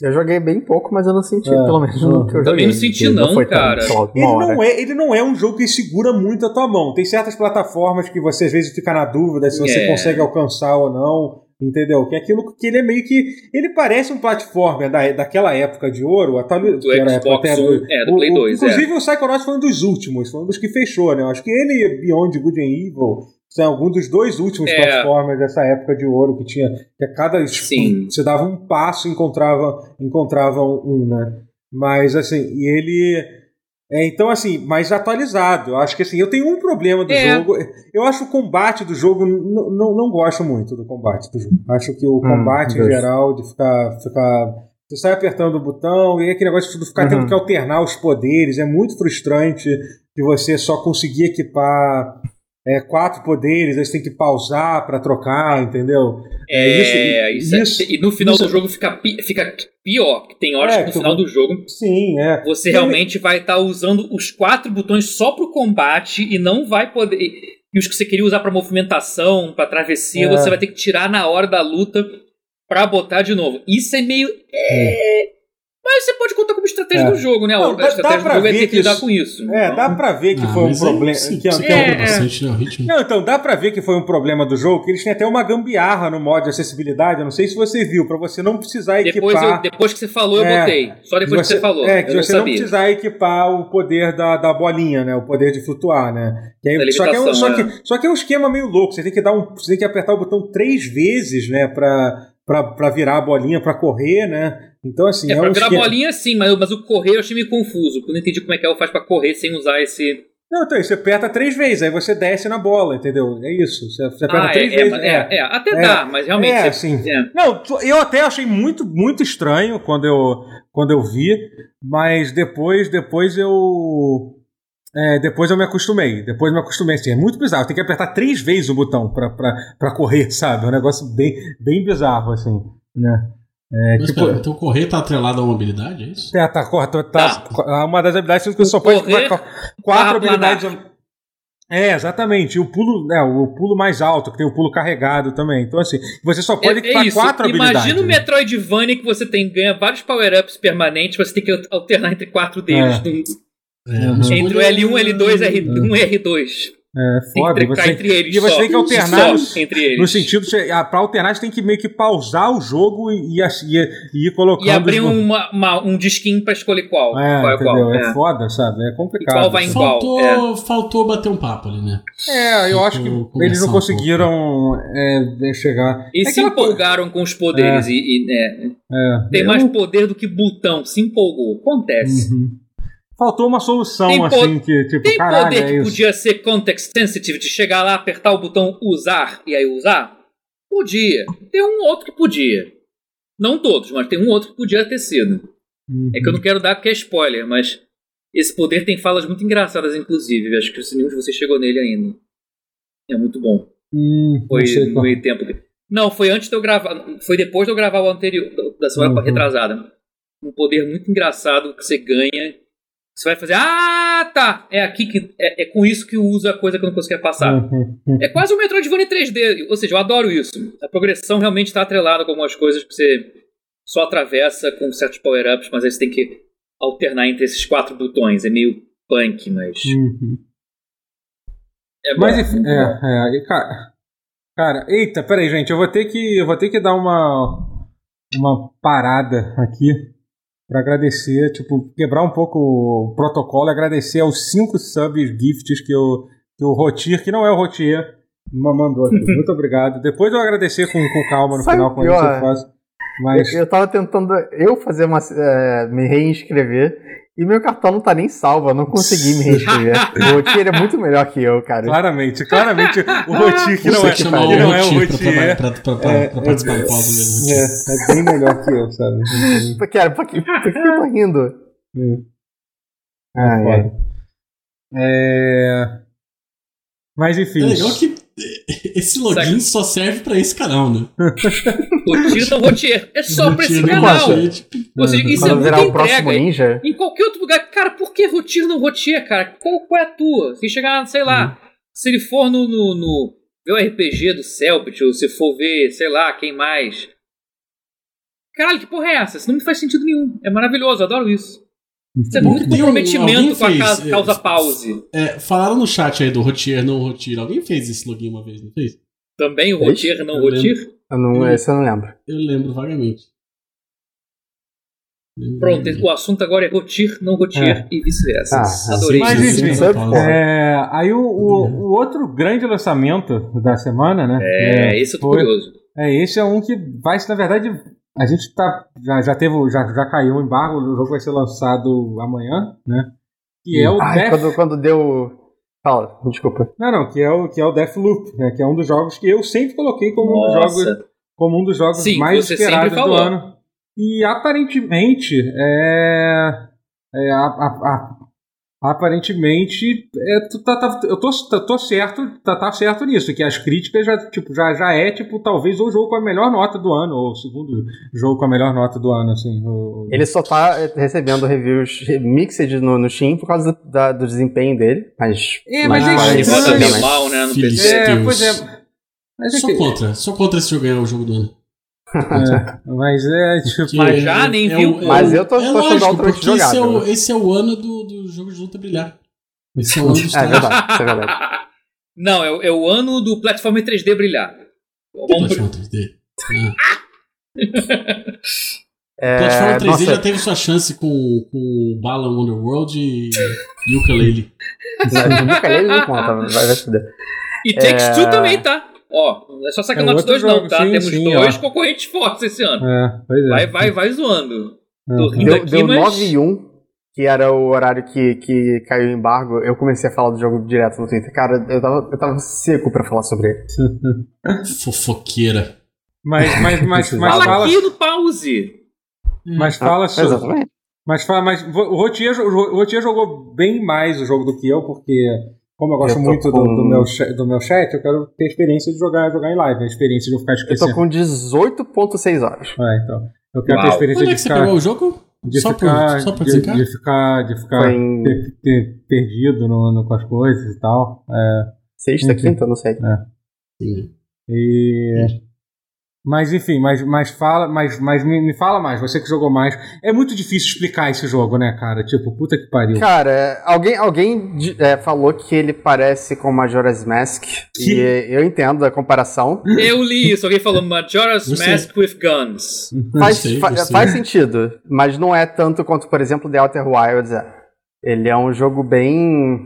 É. Eu joguei bem pouco, mas eu não senti, é, pelo menos no que eu joguei. Também não senti não, não foi cara. Tanto, ele, não é, ele não é um jogo que segura muito a tua mão. Tem certas plataformas que você às vezes fica na dúvida se você é. consegue alcançar ou não. Entendeu? Que é aquilo que ele é meio que... Ele parece um platformer da, daquela época de ouro. Até, do Xbox até, um, é, do o, Play dois. O, inclusive é. o Psychonauts foi um dos últimos. Foi um dos que fechou, né? Eu acho que ele e Beyond Good and Evil são alguns dos dois últimos é. platformers dessa época de ouro que tinha... Que a cada... Sim. Você dava um passo e encontrava, encontrava um, né? Mas, assim, e ele... É, então, assim, mais atualizado. Eu acho que, assim, eu tenho um problema do é. jogo. Eu acho o combate do jogo... Não, não, não gosto muito do combate do jogo. Acho que o combate, hum, em geral, de ficar... ficar você sai apertando o botão e aquele negócio de ficar uhum. tendo que alternar os poderes. É muito frustrante de você só conseguir equipar é, quatro poderes. Aí você tem que pausar pra trocar, entendeu? É, isso, isso, isso E no final isso, do jogo fica... fica... pior, que tem horas é, que no final tu... do jogo Sim, é. você e realmente ele... vai estar tá usando os quatro botões só pro combate e não vai poder... E os que você queria usar pra movimentação, pra travessia, é. você vai ter que tirar na hora da luta pra botar de novo. Isso é meio... É... Mas você pode contar como estratégia é. do jogo, né? Não, a dá, estratégia dá pra do jogo é ter que lidar isso... com isso. É, então... dá pra ver que ah, foi um problema. Sim, que, sim, que é, é, bastante, né, o ritmo. Não, então dá pra ver que foi um problema do jogo, que eles têm até uma gambiarra no modo de acessibilidade. Eu não sei se você viu, pra você não precisar equipar. Depois, eu, depois que você falou, é, eu botei. Só depois você, que você falou. É, que eu você não, não precisar equipar o poder da, da bolinha, né? O poder de flutuar, né? E aí, só, que é um, só, que, só que é um esquema meio louco. Você tem que dar um. Você tem que apertar o botão três vezes, né? Pra. Pra, pra virar a bolinha, pra correr, né? Então, assim. É, é pra um virar esquema... a bolinha, sim, mas, mas o correr eu achei meio confuso. Eu não entendi como é que ela faz pra correr sem usar esse. Não, então, você aperta três vezes, aí você desce na bola, entendeu? É isso. Você, você aperta ah, três é, vezes. É, é, é, até é, dá, mas realmente. É, você... assim. É. Não, eu até achei muito, muito estranho quando eu, quando eu vi, mas depois, depois eu. É, depois eu me acostumei, depois eu me acostumei, assim, é muito bizarro, tem que apertar três vezes o botão pra, pra, pra correr, sabe, é um negócio bem, bem bizarro, assim, né. É, mas, tipo, pera, então correr tá atrelado a uma habilidade, é isso? É, tá, tá, tá. Uma das habilidades que você só pode correr, quatro, quatro habilidades... É, exatamente. E o pulo, né, o pulo mais alto, que tem o pulo carregado também. Então, assim, você só pode é, equipar é quatro Imagina habilidades. Imagina o Metroidvania, né? Que você tem, ganha vários power-ups permanentes, você tem que alternar entre quatro deles. É. No... É, entre o L um, L dois, R um e R dois. É, foda. Tem que você, entre eles e você só, tem que alternar só, no, entre eles. No sentido, para alternar, você tem que meio que pausar o jogo e, e, e ir colocando. E abrir os... uma, uma, um disquinho para escolher qual. É, qual, qual é. É foda, sabe? É complicado. E qual vai em faltou, qual? É. Faltou bater um papo ali, né? É, eu faltou acho que eles não conseguiram um é, chegar. E é se empolgaram coisa. Com os poderes. É. E, e, é. É. Tem eu... mais poder do que botão. Se empolgou. Acontece. Uhum. Faltou uma solução, tem assim, que tipo, tem caralho, poder que é isso. Podia ser context sensitive, de chegar lá, apertar o botão usar e aí usar? Podia. Tem um outro que podia. Não todos, mas tem um outro que podia ter sido. Uhum. É que eu não quero dar porque é spoiler, mas esse poder tem falas muito engraçadas, inclusive. Acho que nenhum de vocês chegou nele ainda. É muito bom. Hum, foi no meio tempo. Não, foi antes de eu gravar. Foi depois de eu gravar o anterior, da semana uhum. retrasada. Um poder muito engraçado que você ganha. Você vai fazer, ah, tá, é aqui que é, é com isso que eu uso a coisa que eu não conseguia passar. Uhum, uhum. É quase um Metroidvania três D, ou seja, eu adoro isso. A progressão realmente está atrelada com algumas coisas que você só atravessa com certos power-ups, mas aí você tem que alternar entre esses quatro botões. É meio punk, mas... Uhum. É bom. Mas, enfim, é, é, é, cara, cara, eita, peraí, gente, eu vou ter que, eu vou ter que dar uma, uma parada aqui. Pra agradecer, tipo, quebrar um pouco o protocolo e agradecer aos cinco subs gifts que o, que o Rotier, que não é o Rotier, mandou aqui. Muito obrigado. Depois eu agradecer com, com calma no sabe final, quando pior, eu faço. Mas... Eu, eu tava tentando eu fazer uma, é, me reinscrever e meu cartão não tá nem salvo, eu não consegui me reinscrever. O Rotier é muito melhor que eu, cara. Claramente, claramente o Rotier que não é, que não, não é o Rotier. Pra, pra, pra, pra, é, pra participar é, do Pause mesmo. É, é bem melhor que eu, sabe? Cara, por que eu tô rindo? Ah, é. É... Mas enfim. É legal que esse login só serve pra esse canal, né? Rotier não Rotier. É só pra esse canal. Ou seja, isso é muita entrega. Em qualquer outro lugar. Cara, por que Rotier não Rotier, cara? Qual, qual é a tua? Se chegar, sei lá, uhum. se ele for no, no, no ver o R P G do Selbit, ou se for ver, sei lá, quem mais. Caralho, que porra é essa? Isso não me faz sentido nenhum. É maravilhoso, adoro isso. Isso é muito comprometimento com a causa, causa pause. É, falaram no chat aí do Rotier não Rotier. Alguém fez esse login uma vez, não fez? Também o Rotier não Rotier? Eu não, esse eu não lembro. Eu lembro vagamente. Eu Pronto, lembro. O assunto agora é Rotier não Rotier é. E vice-versa. Ah, adorei. Mas, gente, é, aí o, o, o outro grande lançamento da semana, né? É, é esse eu tô foi, curioso. É, esse é um que vai, na verdade... A gente tá, já, já, teve, já, já caiu o embargo, o jogo vai ser lançado amanhã, né? Que é o Ai, Death... quando, quando deu... Fala, desculpa. Não, não, que é o, que é o Deathloop, né? Que é um dos jogos que eu sempre coloquei como, um, jogo, como um dos jogos Sim, mais esperados do ano. E aparentemente, é... é a, a, a, aparentemente, é, tá, tá, eu tô, tá, tô certo, tá, tá certo nisso, que as críticas já, tipo, já, já é, tipo, talvez o jogo com a melhor nota do ano, ou o segundo jogo com a melhor nota do ano, assim. O... Ele só tá recebendo reviews mixed no, no Steam por causa do, da, do desempenho dele, mas... É, mas, mas é estranho. Mal, né, no P C. É, pois é. Mas é só que... contra, só contra esse jogo é o jogo do ano. É, mas é tipo. Mas já nem é, viu. É, mas eu tô, é tô lógico, achando outro jogo. Esse, é o, esse é o ano do, do jogo de luta brilhar. Esse é o ano do é verdade, isso é verdade. Não, é, é o ano do plataforma em três D brilhar. Plataforma três D. É, plataforma três D nossa. Já teve sua chance com, com Bala Wonderworld e Yooka-Laylee. Yooka-Laylee não conta, vai se fuder. E Takes Two também, tá? Ó, oh, não é só Psychonauts dois não, tá? Sim, temos sim, dois ó. Concorrentes fortes esse ano. É, pois é. Vai, vai, vai zoando. É. Tô rindo deu aqui, deu mas... nove e um, que era o horário que, que caiu o embargo. Eu comecei a falar do jogo direto no Twitter. Cara, eu tava, eu tava seco pra falar sobre ele. Fofoqueira. Mas, mas, mas, mas fala, fala aqui no pause. Mas fala ah, sobre... Exatamente. Mas fala, mas o Rotier, o Rotier jogou bem mais o jogo do que eu, porque... Como eu gosto eu muito com... do, do, meu, do meu chat, eu quero ter a experiência de jogar, jogar em live, a experiência de eu ficar esquecendo. Eu tô com dezoito vírgula seis horas. É, então. Eu quero Uau. ter a experiência Onde de ficar... Onde é que você pegou o jogo? De só ficar... Por, só por de, de ficar... De ficar em... ter, ter perdido no, no, com as coisas e tal. É, Sexta, enfim. quinta, não sei. É. Sim. E... Sim. Mas enfim, mas, mas, fala, mas, mas me, me fala mais, você que jogou mais. É muito difícil explicar esse jogo, né, cara? Tipo, puta que pariu. Cara, alguém, alguém é, falou que ele parece com Majora's Mask. Que? E eu entendo a comparação. Eu li isso, alguém falou Majora's Mask with Guns. Faz, sei, fa- faz sentido, mas não é tanto quanto, por exemplo, The Outer Wilds. Ele é um jogo bem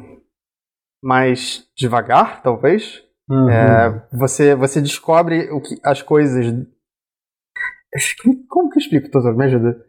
mais devagar, talvez. Uhum. É, você, você descobre o que, as coisas. Como que eu explico, doutor? Me ajuda.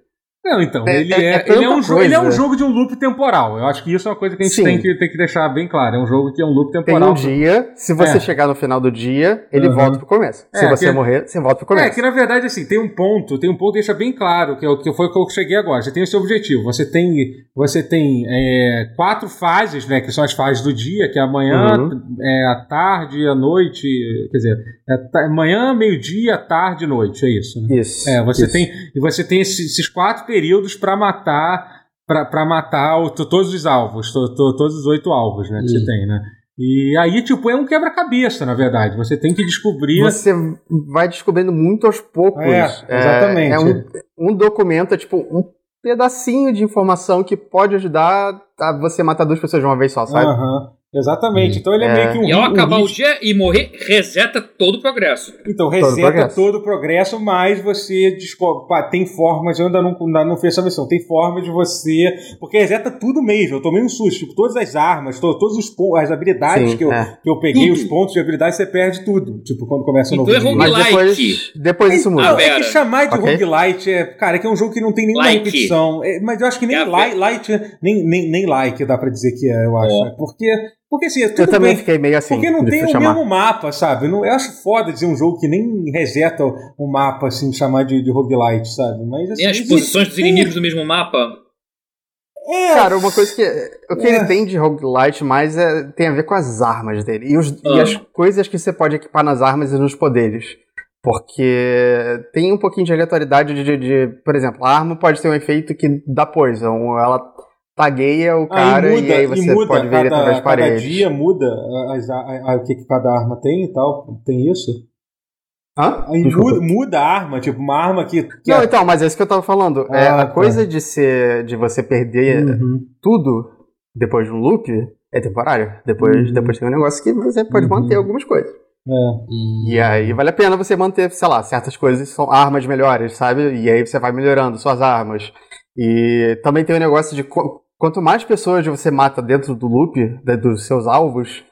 Não, então, é, ele, é, é ele, é um jogo, ele é um jogo de um loop temporal. Eu acho que isso é uma coisa que a gente tem que, tem que deixar bem claro. É um jogo que é um loop temporal. Tem um dia, se você é. chegar no final do dia, ele uhum. volta pro começo. Se é, você que... morrer, você volta pro começo. É que na verdade, assim, tem um ponto, tem um ponto que deixa bem claro, que, é, que foi o que eu cheguei agora. Você tem o seu objetivo. Você tem, você tem é, quatro fases, né? Que são as fases do dia, que é a manhã, uhum. é, a tarde, a noite. Quer dizer, é t- manhã, meio-dia, a tarde e noite. É isso, né? Isso. É, você isso. tem. E você tem esses, esses quatro períodos para matar para matar o, todos os alvos, to, to, todos os oito alvos, né, que Sim. você tem, né? E aí, tipo, é um quebra-cabeça, na verdade. Você tem que descobrir... Você vai descobrindo muito aos poucos. É, exatamente. É, é um, um documento, é tipo um pedacinho de informação que pode ajudar a você matar duas pessoas de uma vez só, sabe? Uhum. Exatamente, então ele é, é meio que um... E ao acabar um... o dia e morrer, reseta todo o progresso. Então, reseta todo o progresso, todo o progresso mas você descobre... Pá, tem formas, eu ainda não, ainda não fiz essa missão, tem formas de você... Porque reseta tudo mesmo, eu tomei um susto, tipo, todas as armas, to, todas os, as habilidades Sim, que, eu, é. que eu peguei, tudo. Os pontos de habilidade, você perde tudo, tipo, quando começa o novo então, jogo. É mas depois, depois isso muda. Ah, é que chamar de okay. roguelite, é, cara, que é um jogo que não tem nenhuma like. repetição, é, mas eu acho que nem, é li, light, nem, nem, nem like dá pra dizer que é, eu acho, é. porque... Porque assim, tudo eu também bem, fiquei meio assim. Porque não tem o chamar. mesmo mapa, sabe? Não, eu acho foda dizer um jogo que nem reseta o mapa, assim, chamar de, de roguelite, sabe? Mas, assim, nem as posições dos inimigos no mesmo mapa. É. Cara, uma coisa que. O que é. ele tem de roguelite mais é, tem a ver com as armas dele. E, os, ah. e as coisas que você pode equipar nas armas e nos poderes. Porque tem um pouquinho de aleatoriedade de. de, de por exemplo, a arma pode ter um efeito que dá poison. Ela. Tagueia o cara aí muda, e aí você e muda, pode ver cada, ele através de paredes. Cada dia muda as, a, a, a, o que, que cada arma tem e tal. Tem isso? Hã? Aí muda, muda a arma, tipo uma arma que... que Não, é... então, mas é isso que eu tava falando. Ah, é, a tá. coisa de, ser, de você perder uhum. tudo depois de um loop é temporário. Depois, uhum. depois tem um negócio que você pode uhum. manter algumas coisas. É. E aí vale a pena você manter, sei lá, certas coisas são armas melhores, sabe? E aí você vai melhorando suas armas. E também tem o um negócio de... Co- Quanto mais pessoas você mata dentro do loop, dos seus alvos,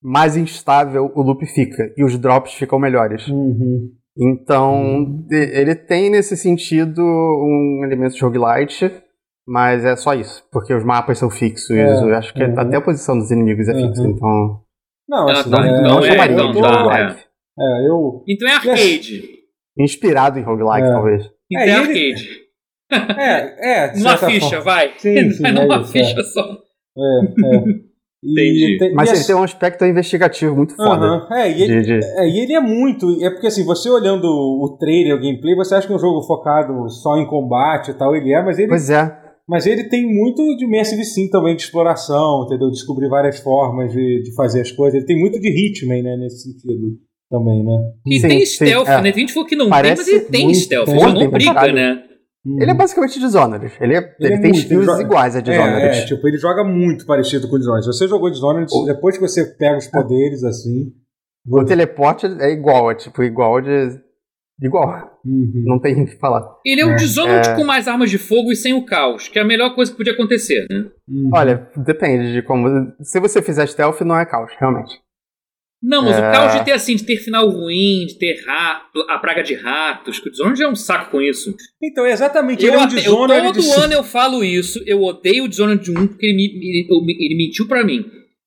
mais instável o loop fica. E os drops ficam melhores. Uhum. Então, uhum. ele tem nesse sentido um elemento de roguelite, mas é só isso. Porque os mapas são fixos. É, eu acho que uhum. até a posição dos inimigos é fixa, uhum. então... Não, assim, não, é, não, é, é, não dá, é. É, eu... Então é arcade. Inspirado em roguelite, é. talvez. Então é, é arcade. Ele... É, é. Uma ficha, forma. vai. Sim, sim, é uma isso, ficha é. só. É, é. E, tem, Mas ele assim, tem um aspecto investigativo muito uh-huh. foda. É e, ele, de, de... é, e ele é muito. É porque assim, você olhando o trailer, o gameplay, você acha que é um jogo focado só em combate e tal, ele é, mas ele. Pois é. Mas ele tem muito de Mercy Sim também, de exploração, entendeu? Descobrir várias formas de, de fazer as coisas. Ele tem muito de Hitman, né, nesse sentido. também, né? E sim, tem sim, stealth, é. né? A gente falou que não Parece tem, mas ele tem stealth. Ele não briga, caralho. né? Hum. Ele é basicamente Dishonored. Ele, é, ele, ele é tem skills joga... iguais a Dishonored. É, é, tipo, ele joga muito parecido com o Dishonored. Se você jogou Dishonored, oh. depois que você pega os poderes, assim... O vou... teleporte é igual, é tipo, igual de... Igual. Uhum. Não tem o que falar. Ele é um é. Dishonored é. com mais armas de fogo e sem o caos, que é a melhor coisa que podia acontecer, né? Uhum. Olha, depende de como... Se você fizer stealth, não é caos, realmente. Não, mas é... o caos de ter assim, de ter final ruim, de ter ra... a praga de ratos, que o Dishonored é um saco com isso. Então, exatamente, eu, ele é um Dishonored... Eu, todo de... ano eu falo isso, eu odeio o Dishonored um porque ele, me, ele, ele mentiu pra mim.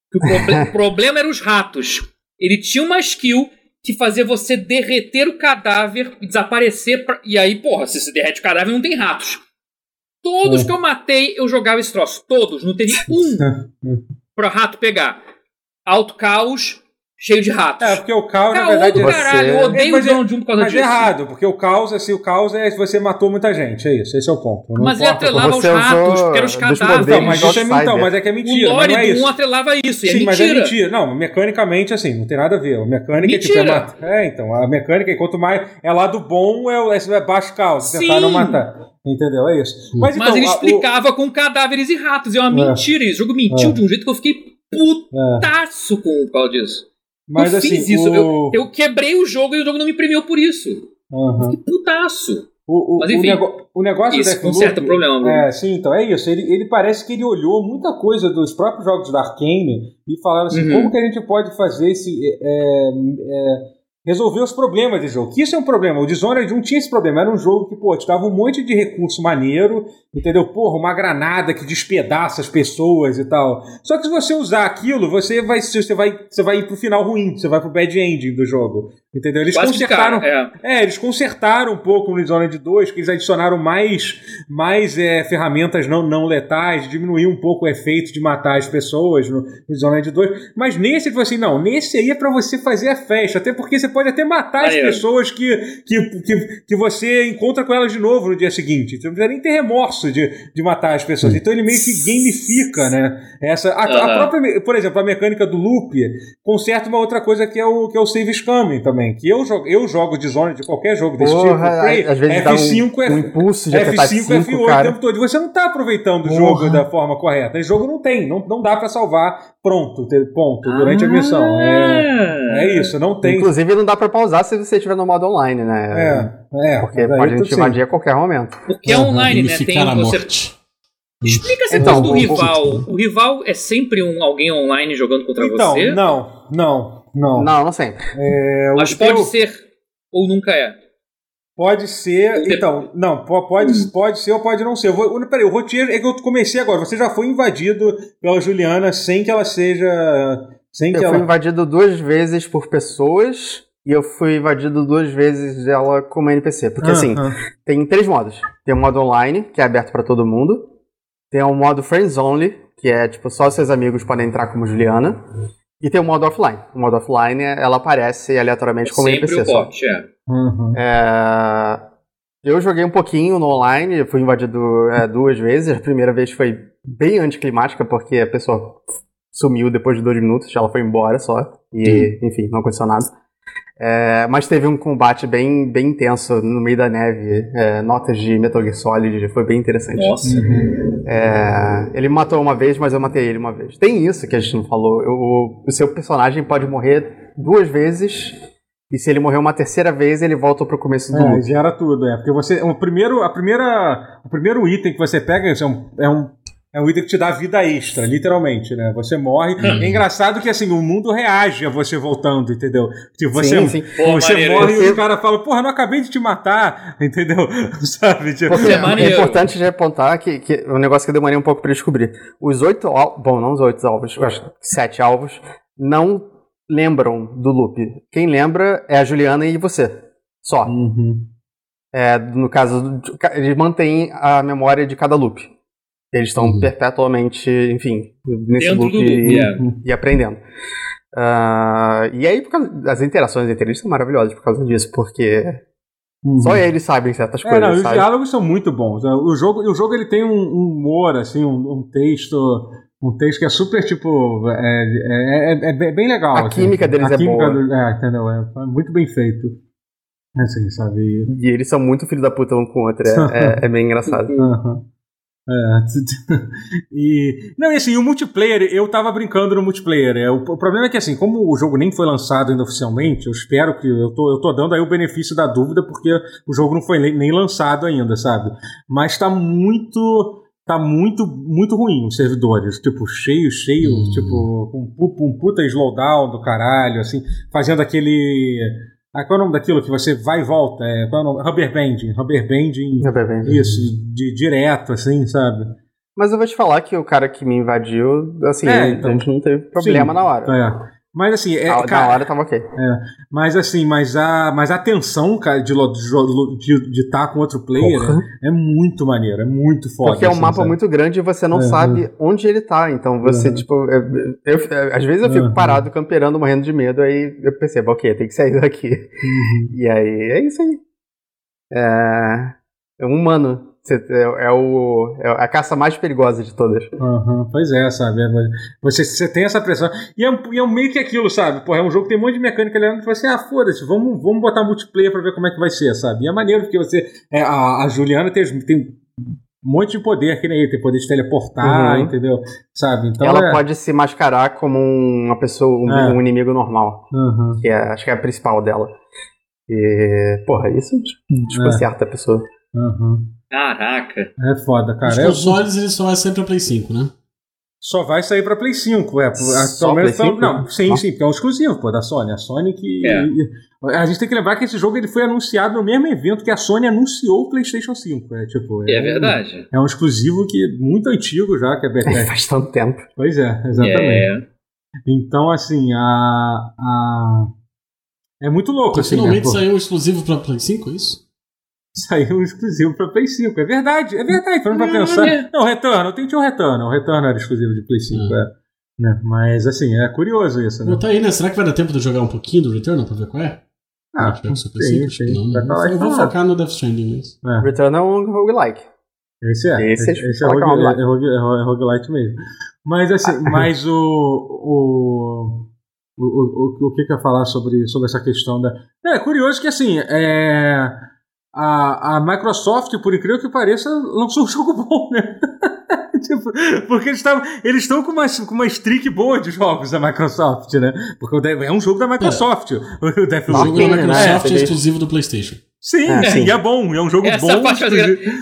Que o, proble- o problema era os ratos. Ele tinha uma skill que fazia você derreter o cadáver e desaparecer, pra... e aí, porra, se você derrete o cadáver não tem ratos. Todos é. que eu matei, eu jogava esse troço. Todos, não teve um pra rato pegar. Alto caos... Cheio de ratos. É, porque o caos, Caô na verdade... Caô do caralho, você... eu odeio é, o Zone de um por causa mas disso. Mas é errado, porque o caos, assim, o caos é você matou muita gente, é isso, esse é o ponto. Não mas ele atrelava os ratos, porque eram os cadáveres. Não, mas, isso é, então, mas é que é mentira, o não é isso. O um atrelava isso, e sim, é mentira. Sim, mas é mentira. Não, mecanicamente, assim, não tem nada a ver. A mecânica mentira. é tipo... É, mat... é, então, a mecânica, quanto mais é lado bom, é, é baixo caos, tentar não matar. Entendeu? É isso. Mas, então, mas ele a, explicava o... com cadáveres e ratos, e é uma é. mentira. Esse jogo mentiu é. de um jeito que eu fiquei putaço com o caos disso. Mas eu assim, fiz isso, o... eu, eu quebrei o jogo e o jogo não me premiou por isso. Uhum. Que putaço. O, o, Mas enfim, o, nego... o negócio isso, com certo problema. Né? É, sim, então é isso. Ele, ele parece que ele olhou muita coisa dos próprios jogos da Arkane e falaram assim, uhum. como que a gente pode fazer esse... É, é, resolver os problemas do jogo. Que isso é um problema. O Dishonored um tinha esse problema. Era um jogo que, pô, te dava um monte de recurso maneiro, entendeu? Porra, uma granada que despedaça as pessoas e tal. Só que se você usar aquilo, você vai, você vai, você vai ir pro final ruim, você vai pro bad ending do jogo. Entendeu? Eles Quase consertaram. Cara, é. é, eles consertaram um pouco no Dishonored dois, que eles adicionaram mais, mais é, ferramentas não, não letais, diminuiu um pouco o efeito de matar as pessoas no, no Dishonored dois. Mas nesse, tipo assim, não, nesse aí é pra você fazer a festa, até porque você pode até matar Aí, as pessoas que, que, que, que você encontra com elas de novo no dia seguinte. Você não precisa nem ter remorso de, de matar as pessoas. Então ele meio que gamifica, né? Essa, a, uh-huh. a própria, por exemplo, a mecânica do loop conserta uma outra coisa que é o, que é o save scamming também. Que eu jogo, eu jogo Dishonored de qualquer jogo desse Porra, tipo. Prey, às vezes F cinco, dá um, F, um impulso de F cinco, F oito cara. O tempo todo. Você não está aproveitando Porra. o jogo da forma correta. Esse jogo não tem. Não, não dá para salvar pronto, ponto, durante ah. a missão. É, é isso. Não tem. Inclusive, não dá pra pausar se você estiver no modo online, né? É, é. Porque pode te invadir a qualquer momento. Porque é online, uhum, né? Tem você... Explica essa então, coisa do o, rival. O... o rival é sempre um, alguém online jogando contra então, você? Não, não, não. Não, não sempre. É, Mas pode eu... ser ou nunca é? Pode ser, então, não, pode, pode ser ou pode não ser. Eu vou, peraí, o roteiro é que eu comecei agora. Você já foi invadido pela Juliana sem que ela seja... Sem eu que fui ela... invadido duas vezes por pessoas e eu fui invadido duas vezes dela como N P C. Porque ah, assim, ah. tem três modos. Tem o modo online, que é aberto pra todo mundo. Tem o modo friends only, que é tipo, só seus amigos podem entrar como Juliana. E tem o modo offline. O modo offline, ela aparece aleatoriamente como Sempre N P C. Sempre o bot, é. Uhum. é. Eu joguei um pouquinho no online, fui invadido é, duas vezes. A primeira vez foi bem anticlimática, porque a pessoa... sumiu depois de dois minutos, ela foi embora só. E, uhum. enfim, não aconteceu nada. É, mas teve um combate bem, bem intenso no meio da neve. É, notas de Metal Gear Solid, foi bem interessante. Nossa. Uhum. É, ele me matou uma vez, mas eu matei ele uma vez. Tem isso que a gente não falou. O, o seu personagem pode morrer duas vezes... E se ele morrer uma terceira vez, ele volta pro começo do mundo. É, gera tudo, é. Porque você... O primeiro, a primeira, o primeiro item que você pega é um... É um... É um item que te dá vida extra, literalmente, né? Você morre. Hum. É engraçado que, assim, o mundo reage a você voltando, entendeu? Tipo, você, sim, sim. Pô, você morre você... e o cara fala, porra, não acabei de te matar, entendeu? Sabe? Tipo, é, é importante de apontar que, que um negócio que eu demorei um pouco pra descobrir. Os oito alvos... Bom, não os oito alvos, eu acho que sete alvos não lembram do loop. Quem lembra é a Juliana e você. Só. Uhum. É, no caso, eles mantêm a memória de cada loop. Eles estão uhum. perpetuamente, enfim, nesse Dentro loop e, yeah. e aprendendo. Uh, e aí, por causa, as interações entre eles são maravilhosas por causa disso, porque uhum. só eles sabem certas é, coisas. Não, sabe? Os diálogos são muito bons. O jogo, o jogo ele tem um, um humor, assim, um, um texto... um texto que é super, tipo, é, é, é, é bem legal. A assim, química deles a é química boa. Do, é, entendeu? É muito bem feito. Assim, sabe? E eles são muito filhos da puta um com o outro. É, é, é bem engraçado. Uhum. É. E, não, e assim, o multiplayer, eu tava brincando no multiplayer. É, o, o problema é que, assim, como o jogo nem foi lançado ainda oficialmente, eu espero que eu tô, eu tô dando aí o benefício da dúvida, porque o jogo não foi nem lançado ainda, sabe? Mas tá muito. Tá muito, muito ruim os servidores. Tipo, cheio, cheio, hum. tipo, um, um puta slowdown do caralho, assim, fazendo aquele. Ah, qual é o nome daquilo que você vai e volta? É, qual é o nome? Rubber banding. Rubber banding. Rubber banding. Isso, de, direto, assim, sabe? Mas eu vou te falar que o cara que me invadiu, assim, é, então, a gente não teve problema sim, na hora. É. Mas assim... É, na cara, hora tava ok. É, mas assim, mas a, mas a tensão, cara, de estar com outro player é, é muito maneiro, é muito foda. Porque é um assim, mapa sabe? Muito grande e você não é, sabe é. onde ele tá, então você, é. tipo... É, eu, é, às vezes eu fico é. parado, camperando, morrendo de medo, aí eu percebo, ok, tem que sair daqui. Uhum. E aí, é isso aí. É, é um humano. É, o, é a caça mais perigosa de todas. Uhum, pois é, sabe? Você, você tem essa pressão. E é, e é meio que aquilo, sabe? Porra, é um jogo que tem um monte de mecânica ali, que você, ah, foda-se, vamos, vamos botar multiplayer pra ver como é que vai ser, sabe? E é maneiro, porque você. É, a, a Juliana tem, tem um monte de poder que nem ele, tem poder de teleportar, uhum. entendeu? Sabe? Então, ela é... pode se mascarar como uma pessoa, um, é. um inimigo normal. Uhum. Que é, acho que é a principal dela. E, porra, isso desconcerta é. a pessoa. Uhum. Caraca. É foda, cara. Os consoles, eles só vai sair pra Play cinco, né? Só vai sair pra Play cinco, é. Só Play cinco? Não, sim, ah. sim, porque é um exclusivo, pô, da Sony. A Sony que... É. A gente tem que lembrar que esse jogo ele foi anunciado no mesmo evento que a Sony anunciou o PlayStation cinco. É, tipo, é, é verdade. Um, é um exclusivo que muito antigo já, que é Bethesda. Faz tanto tempo. Pois é, exatamente. É. Então, assim, a... a... é muito louco, assim, finalmente né, saiu um exclusivo pra Play cinco, é isso? Saiu um exclusivo pra Play cinco. É verdade, é verdade. Falando pra pensar. É. Não, o Returnal, tem tinha um Returnal. O Returnal era exclusivo de Play cinco. É. É, né? Mas, assim, é curioso isso, né? Não tá aí, né? Será que vai dar tempo de jogar um pouquinho do Returnal pra ver qual é? Ah, tem, tem. Tipo, não, não, não. Eu vou focar no Death Stranding mesmo. É. Returnal é um roguelike. Esse é. Esse, esse, esse é, rogue, roguelike. É, rogue, é roguelike mesmo. Mas, assim, ah. mas o... o... O, o, o, o que que eu ia falar sobre, sobre essa questão da... É, é curioso que, assim, é... A, a Microsoft, por incrível que pareça, lançou um jogo bom, né? Tipo, porque eles estão eles com, uma, com uma streak boa de jogos da Microsoft, né? Porque é um jogo da Microsoft. É. O Deathloop. O jogo da Microsoft é exclusivo do PlayStation. Sim, é, sim. E é bom. É um jogo essa bom. Parte de...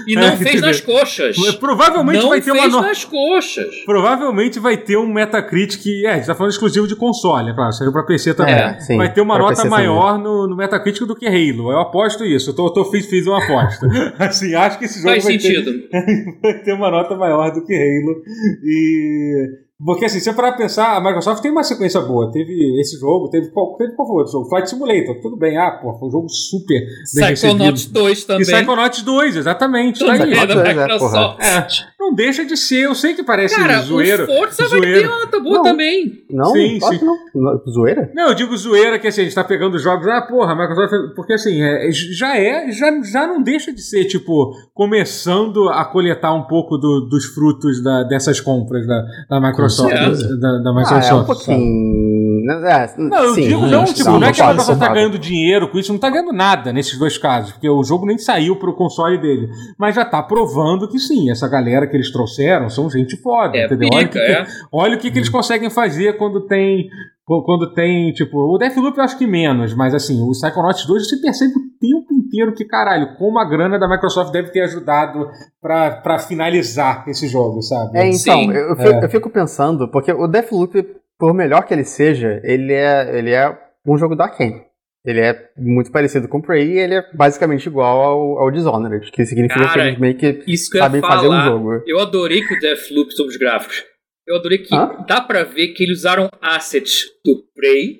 E não é, fez nas coxas. Provavelmente não vai ter uma... Não fez nas coxas. Provavelmente vai ter um Metacritic... É, a gente tá falando exclusivo de console, é claro. Saiu pra P C também. É, sim, vai ter uma nota maior no, no Metacritic do que Halo. Eu aposto isso. Eu tô, tô, fiz, fiz uma aposta. Assim, acho que esse jogo faz vai sentido. Ter... vai ter uma nota maior do que Halo. E... Porque assim, se eu parar pra pensar, a Microsoft tem uma sequência boa. Teve esse jogo, teve qual, teve qual foi o jogo? Flight Simulator, tudo bem. Ah, pô, foi um jogo super bem recebido. Psychonauts dois também. E Psychonauts dois, exatamente. Tudo tá aí. É, não deixa de ser, eu sei que parece cara, zoeiro. Cara, o Forza vai ter uma tá boa não, também. Não, sim, não, sim. não, zoeira? Não, eu digo zoeira, que assim, a gente tá pegando jogos, ah, porra, a Microsoft, porque assim, é, já é, já, já não deixa de ser, tipo, começando a coletar um pouco do, dos frutos da, dessas compras da, da Microsoft. É. Da, da Microsoft. Ah, é um pouquinho... é, não, eu sim, digo não, tipo, não, não é que a Microsoft tá ganhando dinheiro com isso, não tá ganhando nada nesses dois casos, porque o jogo nem saiu pro console dele, mas já tá provando que sim, essa galera que eles trouxeram são gente foda, é, entendeu? Pica, olha o que, é. olha o que, que eles conseguem fazer quando tem... Quando tem, tipo, o Deathloop eu acho que menos, mas assim, o Psychonauts dois você percebe o tempo inteiro que, caralho, como a grana da Microsoft deve ter ajudado pra, pra finalizar esse jogo, sabe? É, então, eu fico, é. eu fico pensando, porque o Deathloop, por melhor que ele seja, ele é, ele é um jogo da Arkane. Ele é muito parecido com o Prey e ele é basicamente igual ao, ao Dishonored, que significa cara, que eles meio que isso que sabem fazer um jogo. Eu adorei que o Deathloop sobre os gráficos. Eu adorei que ah? dá pra ver que eles usaram assets do Prey,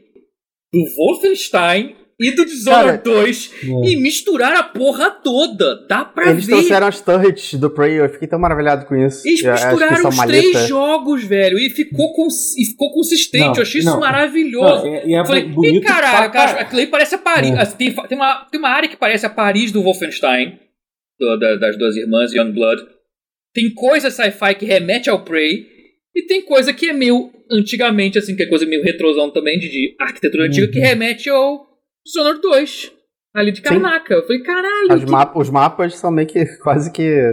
do Wolfenstein e do Dishonored dois é. e misturaram a porra toda. Dá pra eles ver. Eles trouxeram as turrets do Prey, eu fiquei tão maravilhado com isso. Eles misturaram os maleta. três jogos, velho, e ficou, cons- e ficou consistente. Não, eu achei não, isso maravilhoso. Não, é, é Falei, e caralho, cara, aquilo aí parece a Paris. É. Assim, tem, tem, uma, tem uma área que parece a Paris do Wolfenstein, do, da, das duas irmãs, Youngblood. Tem coisa sci-fi que remete ao Prey. E tem coisa que é meio antigamente, assim, que é coisa meio retrosão também, de, de arquitetura uhum. antiga, que remete ao Dishonored dois, ali de Karnaca. Sim. Eu falei, caralho. Os, que... ma- os mapas são meio que quase que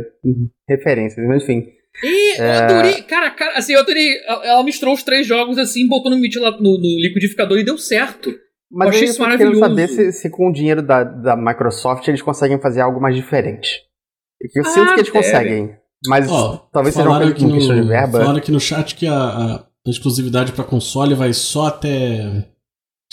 referências, mas enfim. E é... eu adorei, cara, cara, assim, eu adorei. Ela misturou os três jogos, assim, botou no, no, no liquidificador e deu certo. Mas eu achei isso maravilhoso. Eu quero saber se, se com o dinheiro da, da Microsoft eles conseguem fazer algo mais diferente. Eu ah, sinto que eles conseguem. Mas oh, talvez seja uma coisa questão de verba. Falaram aqui no chat que a, a exclusividade pra console vai só até...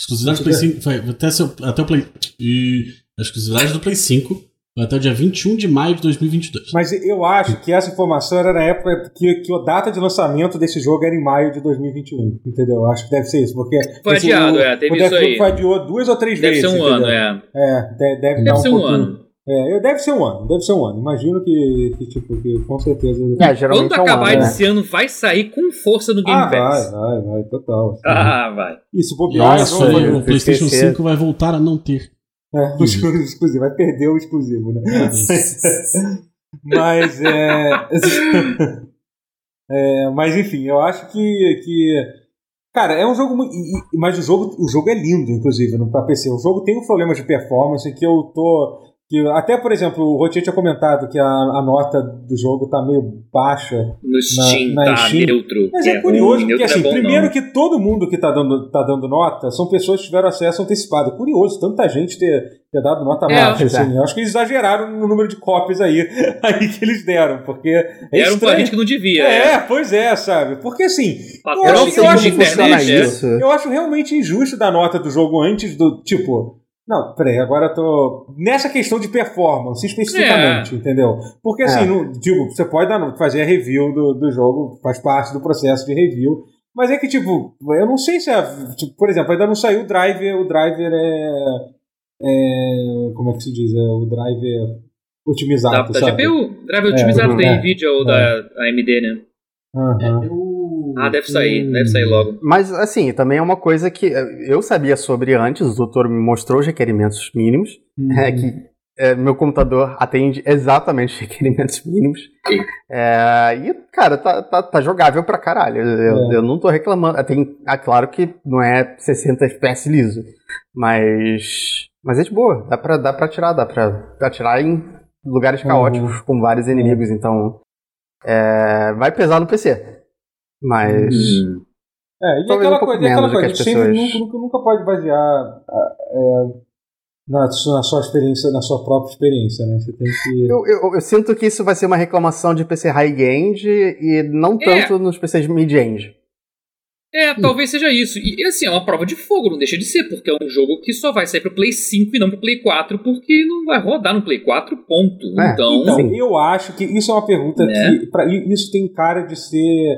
Exclusividade do Play cinco... Vai até, seu, até o Play... E a exclusividade do Play cinco vai até o dia vinte e um de maio de dois mil e vinte e dois. Mas eu acho que essa informação era na época que, que a data de lançamento desse jogo era em maio de dois mil e vinte e um. Entendeu? Acho que deve ser isso. Porque foi esse, adiado, o, é. Teve o isso aí. Foi adiado duas ou três deve vezes. Deve ser um entendeu? ano, é. É, deve, deve, deve um ser um pouquinho. ano. É, deve ser um ano, deve ser um ano. Imagino que, que, tipo, que com certeza. É, geralmente quando acabar é um esse ano, né? ano, vai sair com força no Game ah, Pass. Vai, vai, vai, total. Assim. Ah, vai. E se bobear, Nossa, vai, vai, o PlayStation esquecer. cinco vai voltar a não ter. É, os exclusivos, vai perder o exclusivo, né? Mas, é, é. Mas, enfim, eu acho que. que Cara, é um jogo muito... Mas o jogo, o jogo é lindo, inclusive, no P C. O jogo tem um problema de performance que eu tô. Que até, por exemplo, o Rotier tinha comentado que a, a nota do jogo tá meio baixa. No Steam, na, na tá Steam. neutro. Mas é, é curioso, ruim, porque assim, é bom, primeiro não. que todo mundo que tá dando, tá dando nota são pessoas que tiveram acesso antecipado. Curioso, tanta gente ter, ter dado nota é, baixa. Assim. Eu acho que eles exageraram no número de cópias aí, aí que eles deram, porque... É deram pra gente que não devia. É, é, pois é, sabe? Porque assim... Eu, eu, acho, eu, acho internet, isso. É. eu acho realmente injusto dar nota do jogo antes do... Tipo... Não, peraí, agora eu tô... Nessa questão de performance, especificamente, é. entendeu? Porque, assim, é. não, tipo, você pode dar, fazer a review do, do jogo, faz parte do processo de review, mas é que, tipo, eu não sei se é... Tipo, por exemplo, ainda não saiu o driver, o driver é... é como é que se diz? É o driver otimizado, da, da sabe? Da G P U, driver é, otimizado da NVIDIA é. ou da A M D, né? Aham. É, eu... Ah, deve sair, hum. deve sair logo. Mas, assim, também é uma coisa que eu sabia sobre antes, o doutor me mostrou os requerimentos mínimos, hum. é que é, meu computador atende exatamente os requerimentos mínimos. É, e, cara, tá, tá, tá jogável pra caralho, eu, é. eu não tô reclamando. Tem, é claro que não é sessenta F P S liso, mas, mas é de boa, dá pra, dá pra atirar, dá pra atirar em lugares caóticos uhum. com vários inimigos, então é, vai pesar no P C. Mas. Hum. É, e aquela, um coisa, e aquela coisa, a gente pessoas... sempre nunca, nunca pode basear é, na, na sua experiência, na sua própria experiência, né? Você tem que. Eu, eu, eu sinto que isso vai ser uma reclamação de P C high-end e não tanto é. nos P Cs mid-end. É, hum. talvez seja isso. E assim, é uma prova de fogo, não deixa de ser, porque é um jogo que só vai sair pro Play cinco e não pro Play quatro, porque não vai rodar no Play quatro, ponto. É. Então, então eu acho que isso é uma pergunta né? que. Pra, isso tem cara de ser.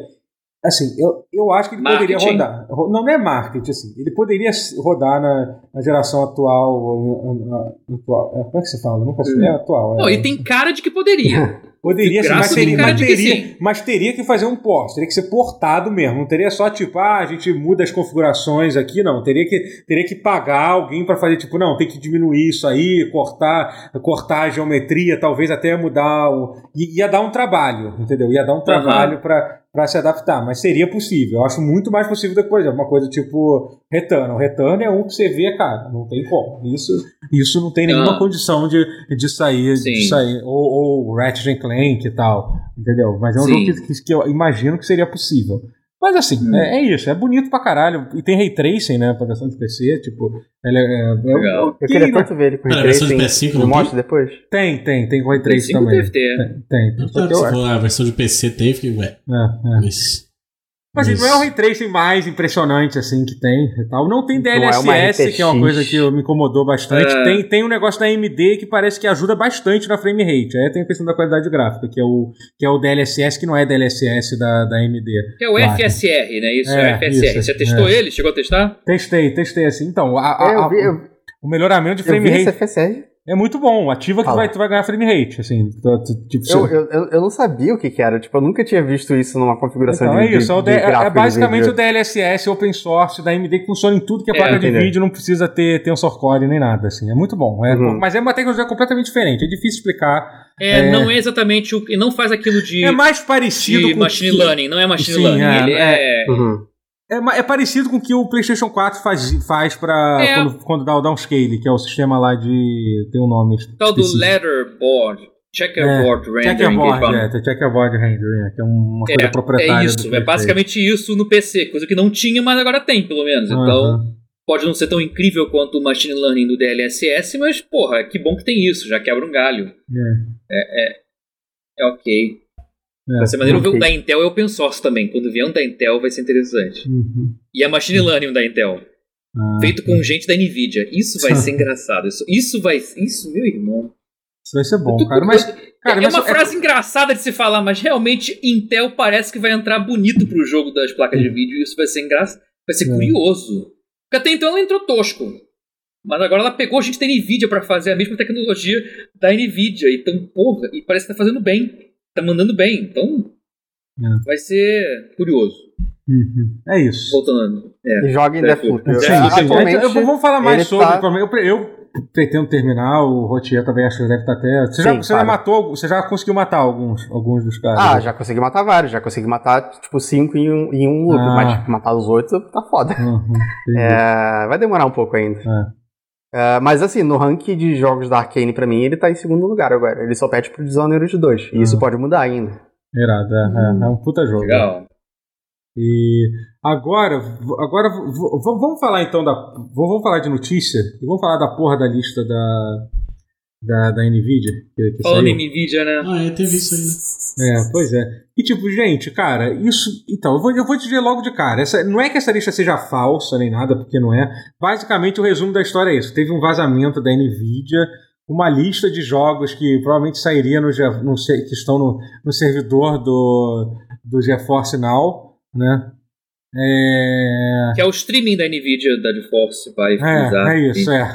Assim, eu, eu acho que ele marketing. poderia rodar. Não, não é marketing, assim. Ele poderia rodar na, na geração atual. Na, na, atual. Como é que você fala? Nunca sei. É atual. É. Não, ele tem cara de que poderia. Poderia, sim, mas, teria, mas, teria, mas teria que fazer um pós. Teria que ser portado mesmo. Não teria só, tipo, ah, a gente muda as configurações aqui, não. Teria que, teria que pagar alguém pra fazer, tipo, não, tem que diminuir isso aí, cortar, cortar a geometria, talvez até mudar o... Ia dar um trabalho, entendeu? Ia dar um trabalho uhum. pra... Pra se adaptar, mas seria possível. Eu acho muito mais possível do que, por exemplo, uma coisa tipo Returnal. Returnal é um que você vê, cara, não tem como. Isso, isso não tem nenhuma ah. condição de, de sair, de sair. Ou, ou Ratchet and Clank e tal, entendeu? Mas é um Sim. jogo que, que eu imagino que seria possível. Mas assim, hum. é, é isso, é bonito pra caralho. E tem Ray Tracing, né, pra versão de P C, tipo... Ela é, é, Legal. Eu, eu queria e, tanto ver ele com Ray Tracing. P S cinco, não mostra depois? Tem, tem, tem com Ray Tracing também. Deve ter. Tem, tem. Claro, se for a versão de P C tem, fiquei, ué. É, é. Mas, mas assim, não é o Ray Tracing mais impressionante, assim, que tem e tal. Não tem D L S S, é que é uma coisa que me incomodou bastante. É. Tem, tem um negócio da A M D que parece que ajuda bastante na frame rate. Aí tem a questão da qualidade gráfica, que é o, que é o D L S S, que não é D L S S da, da A M D. Que é o claro. F S R, né? Isso, é, é o F S R. Isso, Você testou é. ele? Chegou a testar? Testei, testei, assim. Então, a, a, a, eu vi, eu... o melhoranamento de frame rate... Eu vi esse F S R. é muito bom. Ativa que vai, tu vai ganhar frame rate, assim. Tipo, eu, eu, eu não sabia o que, que era. Tipo, eu nunca tinha visto isso numa configuração então, de vídeo. É isso, de, é, de é basicamente o D L S S open source da A M D que funciona em tudo que é placa é, de vídeo, não precisa ter TensorCore nem nada, assim. É muito bom. É, uhum. Mas é uma tecnologia completamente diferente, é difícil explicar. É, é... não é exatamente o... não faz aquilo de... É mais parecido de com... machine learning, não é machine Sim, learning. É, ele é... é... Uhum. É, é parecido com o que o PlayStation quatro faz, faz pra é. quando, quando dá o downscale, que é o sistema lá de... tem um nome tal específico. Do letterboard, checkerboard é, rendering. Checkerboard, é, é, checkerboard rendering, é, que é uma coisa é, proprietária. É isso, é basicamente isso no P C, coisa que não tinha, mas agora tem, pelo menos. Uhum. Então, pode não ser tão incrível quanto o machine learning do D L S S, mas, porra, que bom que tem isso, já quebra um galho. É, é, é, é ok. Vai ser maneiro ver o da Intel e o open source também. Quando vier um da Intel vai ser interessante. Uhum. E a Machine Learning da Intel. Ah, feito com gente da Nvidia. Isso vai ser engraçado. Isso, isso vai... Isso, meu irmão. Isso vai ser bom, tô, cara. Mas, cara, é, mas é uma é... frase engraçada de se falar, mas realmente Intel parece que vai entrar bonito pro jogo das placas de vídeo e isso vai ser engraçado. Vai ser é. curioso. Porque até então ela entrou tosco. Mas agora ela pegou gente da Nvidia pra fazer a mesma tecnologia da Nvidia. Então, porra, e parece que tá fazendo bem. Tá mandando bem, então é. vai ser curioso. Uhum. É isso. Voltando. É. E joga em Deathloop. Vamos falar mais sobre. Tá... Eu, eu pretendo terminar, o Rotier também acho que deve estar até... Você, Sim, já, você já matou, você já conseguiu matar alguns, alguns dos caras? Ah, né? Já consegui matar vários, já consegui matar tipo cinco em um, em um loop, ah. mas tipo, matar os oito tá foda. Uhum, é, vai demorar um pouco ainda. É. Uh, mas assim, no ranking de jogos da Arkane pra mim, ele tá em segundo lugar agora. Ele só pede pro Dishonored dois. E ah. isso pode mudar ainda. Irado, é, hum. é, é um puta jogo. Legal. Né? E agora, agora vamos falar então da... Vamos falar de notícia e vamos falar da porra da lista da... Da, da Nvidia. Falando em Nvidia, né? Ah, eu teve isso aí. É, pois é. E tipo, gente, cara, isso... Então, eu vou, eu vou te dizer logo de cara. Essa, não é que essa lista seja falsa nem nada, porque não é. Basicamente, o resumo da história é isso. Teve um vazamento da Nvidia, uma lista de jogos que provavelmente sairia no... no que estão no, no servidor do, do GeForce Now, né? É... Que é o streaming da Nvidia, da GeForce, vai utilizar. É, é isso, é.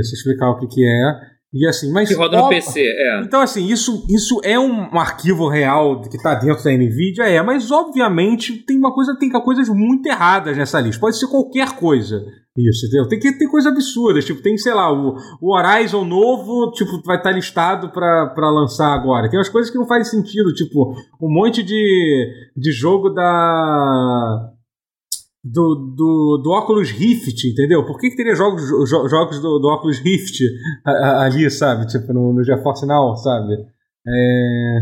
Isso, explicar o que que é. E assim, mas que roda no ó, P C, é. Então, assim, isso, isso é um arquivo real que está dentro da Nvidia, é, mas obviamente tem uma coisa, tem coisas muito erradas nessa lista. Pode ser qualquer coisa. Isso, entendeu? Tem, tem coisas absurdas, tipo, tem, sei lá, o, o Horizon novo, tipo, vai estar tá listado pra, pra lançar agora. Tem umas coisas que não fazem sentido, tipo, um monte de, de jogo da... Do, do, do Oculus Rift, entendeu? Por que, que teria jogos, jo, jogos do, do Oculus Rift ali, sabe? Tipo, no, no GeForce Now, sabe? É,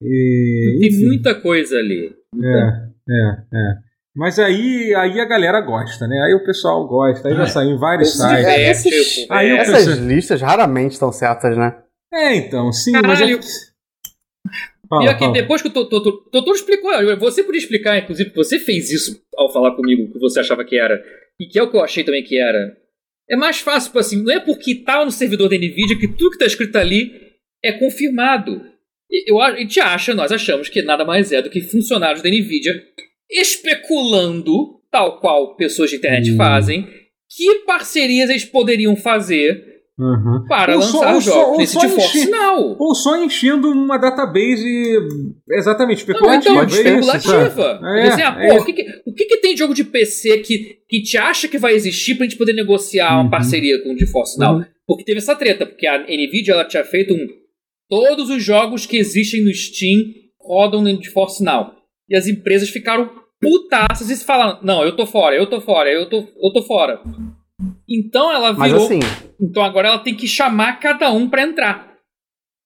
e, Tem muita coisa ali. Então. É, é, é. Mas aí, aí a galera gosta, né? Aí o pessoal gosta, aí já é. saem vários sites. É, esses, aí essas pessoal... listas raramente estão certas, né? É, então, sim, Caralho. mas... É... Fala, Pior fala. que depois que o doutor explicou, você podia explicar, inclusive, você fez isso ao falar comigo, o que você achava que era, e que é o que eu achei também que era. É mais fácil, assim, não é porque tá no servidor da Nvidia que tudo que tá escrito ali é confirmado. Eu, a gente acha, nós achamos que nada mais é do que funcionários da Nvidia especulando, tal qual pessoas de internet uhum. fazem, que parcerias eles poderiam fazer... Uhum. Para ou lançar o jogo nesse GeForce Now. Ou só enchendo uma database exatamente especulativa. Não, então, especulativa. É, dizer, ah, é, porra, é. O, que que, o que que tem jogo de P C que, que te acha que vai existir pra gente poder negociar uhum. uma parceria com o GeForce Now? Uhum. Porque teve essa treta, porque a Nvidia ela tinha feito um... Todos os jogos que existem no Steam rodam no GeForce Now. E as empresas ficaram putaças e falaram, não, eu tô fora, eu tô fora, eu tô, eu tô fora. Então ela virou... Mas assim... Então agora ela tem que chamar cada um pra entrar.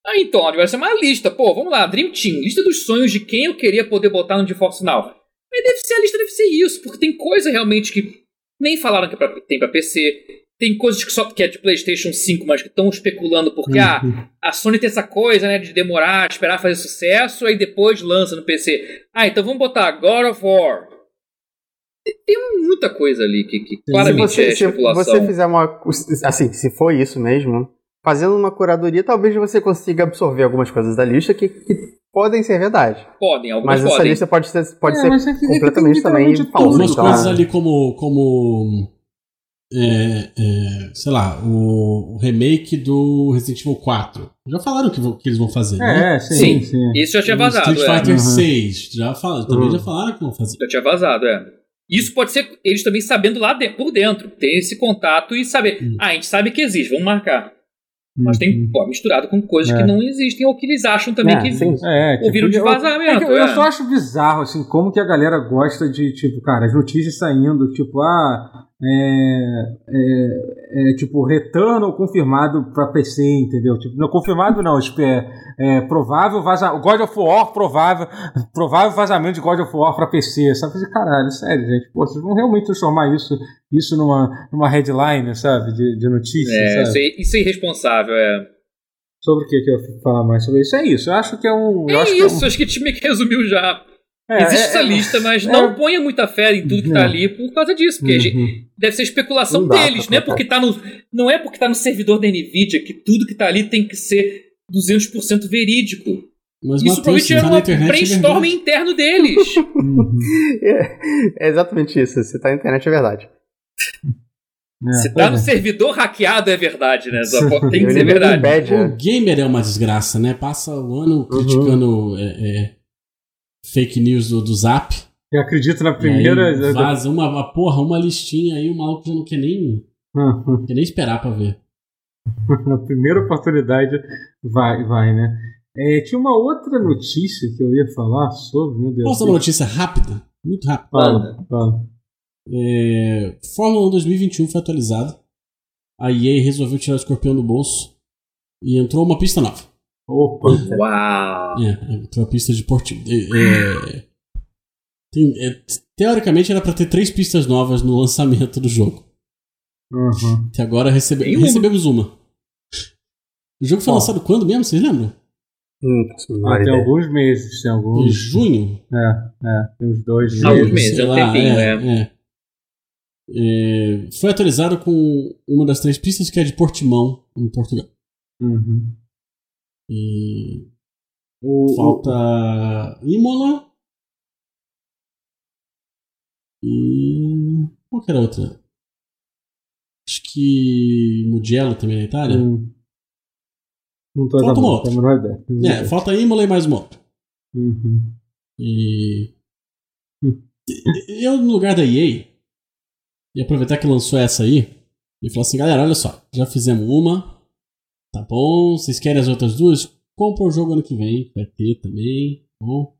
Ah, então, vai ser uma lista. Pô, vamos lá, Dream Team. Lista dos sonhos de quem eu queria poder botar no GeForce Now. Mas deve ser, a lista deve ser isso. Porque tem coisa realmente que nem falaram que é pra, tem pra P C. Tem coisas que só que é de PlayStation cinco, mas que estão especulando. Porque uhum. ah, a Sony tem essa coisa, né, de demorar, esperar fazer sucesso. Aí depois lança no P C. Ah, então vamos botar God of War. Tem muita coisa ali que, que claramente se você, é especulação. Se você fizer uma... Assim, se for isso mesmo, fazendo uma curadoria, talvez você consiga absorver algumas coisas da lista que, que podem ser verdade. Podem, algumas mas podem. Mas essa lista pode ser, pode é, ser é que, completamente é que tem, também falsa. Algumas então, coisas ali como... como é, é, sei lá, o, o remake do Resident Evil quatro. Já falaram o que, que eles vão fazer, é, né? É, sim, sim, sim. Isso já tinha vazado. Street Fighter seis, já falaram, também uhum. já falaram que vão fazer. Já tinha vazado, é. Isso pode ser eles também sabendo lá de, por dentro, ter esse contato e saber. Uhum. Ah, a gente sabe que existe, vamos marcar. Mas tem pô, misturado com coisas é. que não existem ou que eles acham também é, que existem. É, tipo, ouviram de vazamento. Eu, é eu é. só acho bizarro, assim, como que a galera gosta de, tipo, cara, as notícias saindo, tipo, ah, é, é, é tipo, Returnal confirmado pra P C, entendeu? Tipo, não confirmado não, tipo, é, é provável vazamento, God of War provável, provável vazamento de God of War pra P C, sabe? Caralho, sério, gente, pô, vocês vão realmente transformar isso... Isso numa, numa headline, sabe? De, de notícia, é, sabe? Isso é, isso é irresponsável, é. Sobre o que, que eu vou falar mais sobre isso? É isso, eu acho que é um... É acho isso, que é um... acho que a gente meio que resumiu já. É, existe é, essa é, lista, mas é, não é... ponha muita fé em tudo que não. tá ali por causa disso. Porque uhum. gente, deve ser especulação não deles, né? Porque tá no, não é porque tá no servidor da Nvidia que tudo que tá ali tem que ser duzentos por cento verídico. Mas isso provavelmente era um brainstorming é interno deles. Uhum. é, é exatamente isso, se tá na internet é verdade. É, se tá no é. servidor hackeado é verdade, né? Só tem que ser verdade. Bad, o gamer é uma desgraça, né? Passa o ano criticando uhum. é, é, fake news do, do Zap. Eu acredito na primeira. Vaza uma, uma porra, uma listinha aí, o maluco já não quer nem, uhum. quer nem esperar pra ver. Na primeira oportunidade vai, vai, né? É, tinha uma outra notícia que eu ia falar sobre. Meu Deus. Posso dar uma notícia rápida? Muito rápida. Fala, fala. É, Fórmula um dois mil e vinte e um foi atualizada. A E A resolveu tirar o escorpião do bolso e entrou uma pista nova. Opa! Uau! É, entrou a pista de Portimão. É, é, é, teoricamente era pra ter três pistas novas no lançamento do jogo. Uhum. Até agora recebe, recebemos uma. O jogo foi oh. lançado quando mesmo? Vocês lembram? Hum, ah, tem alguns meses. Tem alguns... Em junho? É, é, tem uns dois meses. Alguns meses, sei lá, tempinho, é, né? é. É, foi atualizado com uma das três pistas que é de Portimão, em Portugal. Uhum. E o, falta o... Imola e qual que era a outra? Acho que Mugello também na Itália. Hum. Não tô falta uma outra. Não é, falta Imola e mais uma outra. Uhum. E eu no lugar da E A e aproveitar que lançou essa aí e falar assim, galera, olha só, já fizemos uma, tá bom, vocês querem as outras duas? Compra o jogo ano que vem, vai ter também, tá bom?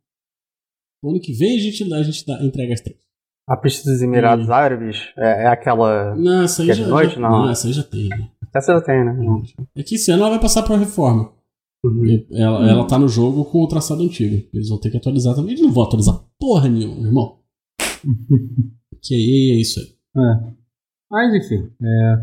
Ano que vem a gente, a gente dá, entrega as três. A pista dos Emirados Árabes é, é aquela não, essa aí que é já, de noite? Já, não? não, essa aí já tem. Né? Essa já tem, né? É que esse ano ela vai passar pra reforma. Uhum. Ela, uhum. ela tá no jogo com o traçado antigo, eles vão ter que atualizar também, eles não vão atualizar porra nenhuma, irmão. Que aí é isso aí. É. Mas enfim é...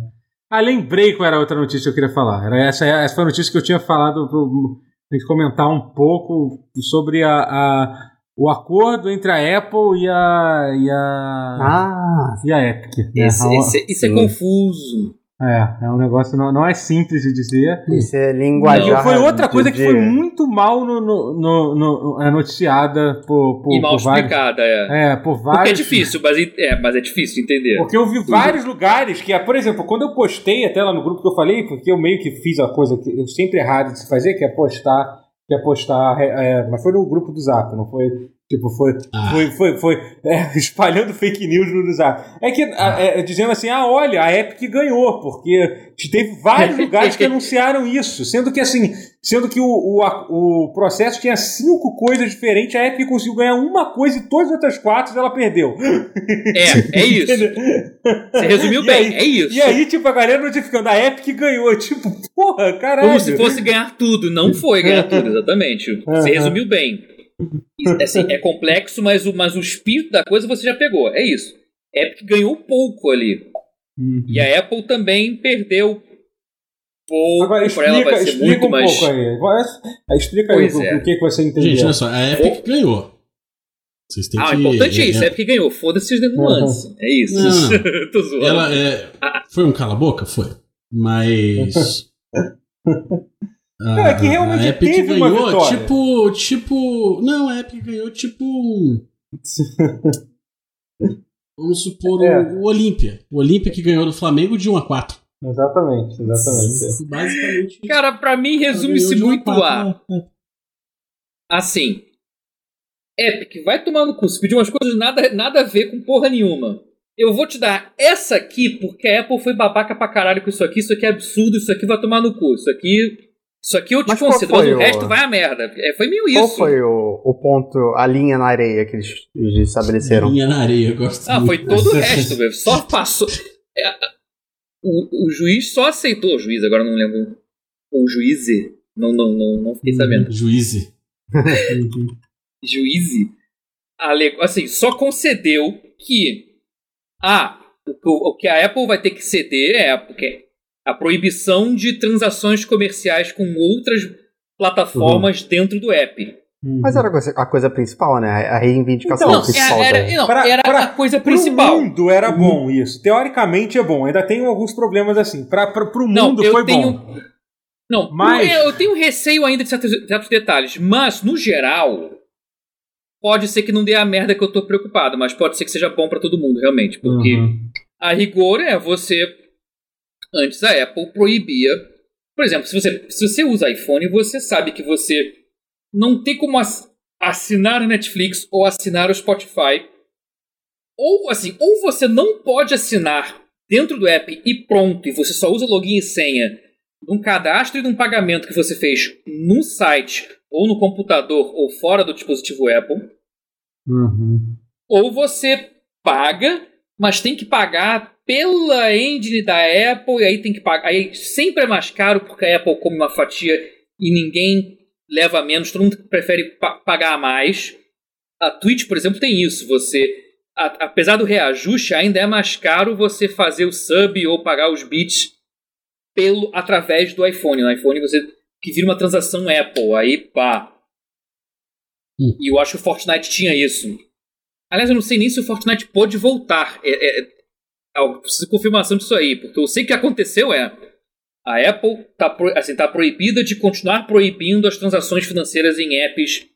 Ah, lembrei qual era a outra notícia que eu queria falar. Era essa, essa foi a notícia que eu tinha falado pra comentar um pouco sobre a, a, o acordo entre a Apple e a, e a, ah, e a Epic, né? esse, esse, Isso é confuso. É, é um negócio, não, não é simples de dizer. Isso é linguajar. E foi outra coisa que foi muito mal no, no, no, no, noticiada por, por, e mal por explicada, vários, é. É, por vários. Porque é difícil, mas é, mas é difícil entender. Porque eu vi Sim. vários lugares que, por exemplo, quando eu postei até lá no grupo que eu falei, porque eu meio que fiz a coisa que eu sempre errado de se fazer, que é postar, que é postar, é, mas foi no grupo do Zap, não foi... Tipo, foi, foi, foi, foi é, espalhando fake news no Zap. É que, é, é, dizendo assim, ah, olha, a Epic ganhou, porque teve vários lugares que anunciaram isso. Sendo que, assim, sendo que o, o, o processo tinha cinco coisas diferentes, a Epic conseguiu ganhar uma coisa e todas as outras quatro ela perdeu. É, é isso. Você resumiu bem, aí, é isso. E aí, tipo, a galera notificando, a Epic ganhou. Tipo, porra, caralho. Como se fosse ganhar tudo. Não foi ganhar tudo, exatamente. Você resumiu bem. Assim, é complexo, mas o, mas o espírito da coisa você já pegou, é isso. A Epic ganhou pouco ali. Uhum. E a Apple também perdeu pouco. Agora explica, ela vai ser muito um mais... pouco aí. Vai, explica pois aí é. o que você entendeu. Gente, olha só, a Epic o... ganhou. Vocês têm ah, que... o importante é isso, a Epic ganhou. Foda-se os nuances. Uhum. É isso. Tô zoando. Ela é... Foi um cala-boca? Foi. Mas... Ah, é que realmente a Epic teve ganhou, uma vitória. Tipo, tipo... Não, a Epic ganhou tipo... Vamos supor é. o, o Olímpia. O Olímpia que ganhou do Flamengo de um a quatro. Exatamente, exatamente. Sim, basicamente. Cara, pra mim resume-se muito a... Assim. Epic, vai tomar no cu. Se pedir umas coisas nada, nada a ver com porra nenhuma. Eu vou te dar essa aqui porque a Apple foi babaca pra caralho com isso aqui. Isso aqui é absurdo, isso aqui vai tomar no cu. Isso aqui... Isso aqui eu te concedo, mas o resto vai a merda. É, foi meio isso. Qual foi o, o ponto, a linha na areia que eles estabeleceram? Linha na areia, eu gosto Ah, muito. Foi todo o resto, velho. Só passou... É, o, o juiz só aceitou. O juiz, agora não lembro. O juiz... Não, não, não, não fiquei sabendo. Hum, juiz. Juiz. Assim, só concedeu que... Ah, o, o que a Apple vai ter que ceder é... Porque a proibição de transações comerciais com outras plataformas uhum. dentro do app. Mas era a coisa principal, né? A reivindicação então, principal. Era, era, não, pra, era pra, a coisa principal. Pro mundo era bom isso. Teoricamente é bom. Ainda tem alguns problemas assim. Pra, pra, pro mundo não, foi tenho, bom. Não, mas... eu, eu tenho receio ainda de certos, de certos detalhes. Mas, no geral, pode ser que não dê a merda que eu tô preocupado. Mas pode ser que seja bom pra todo mundo, realmente. Porque uhum. a rigor é você... Antes a Apple proibia, por exemplo, se você, se você usa iPhone, você sabe que você não tem como assinar a Netflix ou assinar o Spotify, ou assim, ou você não pode assinar dentro do app e pronto, e você só usa login e senha de um cadastro e de um pagamento que você fez no site, ou no computador, ou fora do dispositivo Apple, uhum. ou você paga, mas tem que pagar pela engine da Apple, e aí tem que pagar. Aí sempre é mais caro porque a Apple come uma fatia e ninguém leva a menos, todo mundo prefere pa- pagar a mais. A Twitch, por exemplo, tem isso. Você, a, apesar do reajuste, ainda é mais caro você fazer o sub ou pagar os bits pelo, através do iPhone. No iPhone você que vira uma transação Apple, aí pá. Hum. E eu acho que o Fortnite tinha isso. Aliás, eu não sei nem se o Fortnite pôde voltar. É, é, Eu preciso de confirmação disso aí, porque eu sei que o que aconteceu é a Apple está pro, assim, tá proibida de continuar proibindo as transações financeiras em apps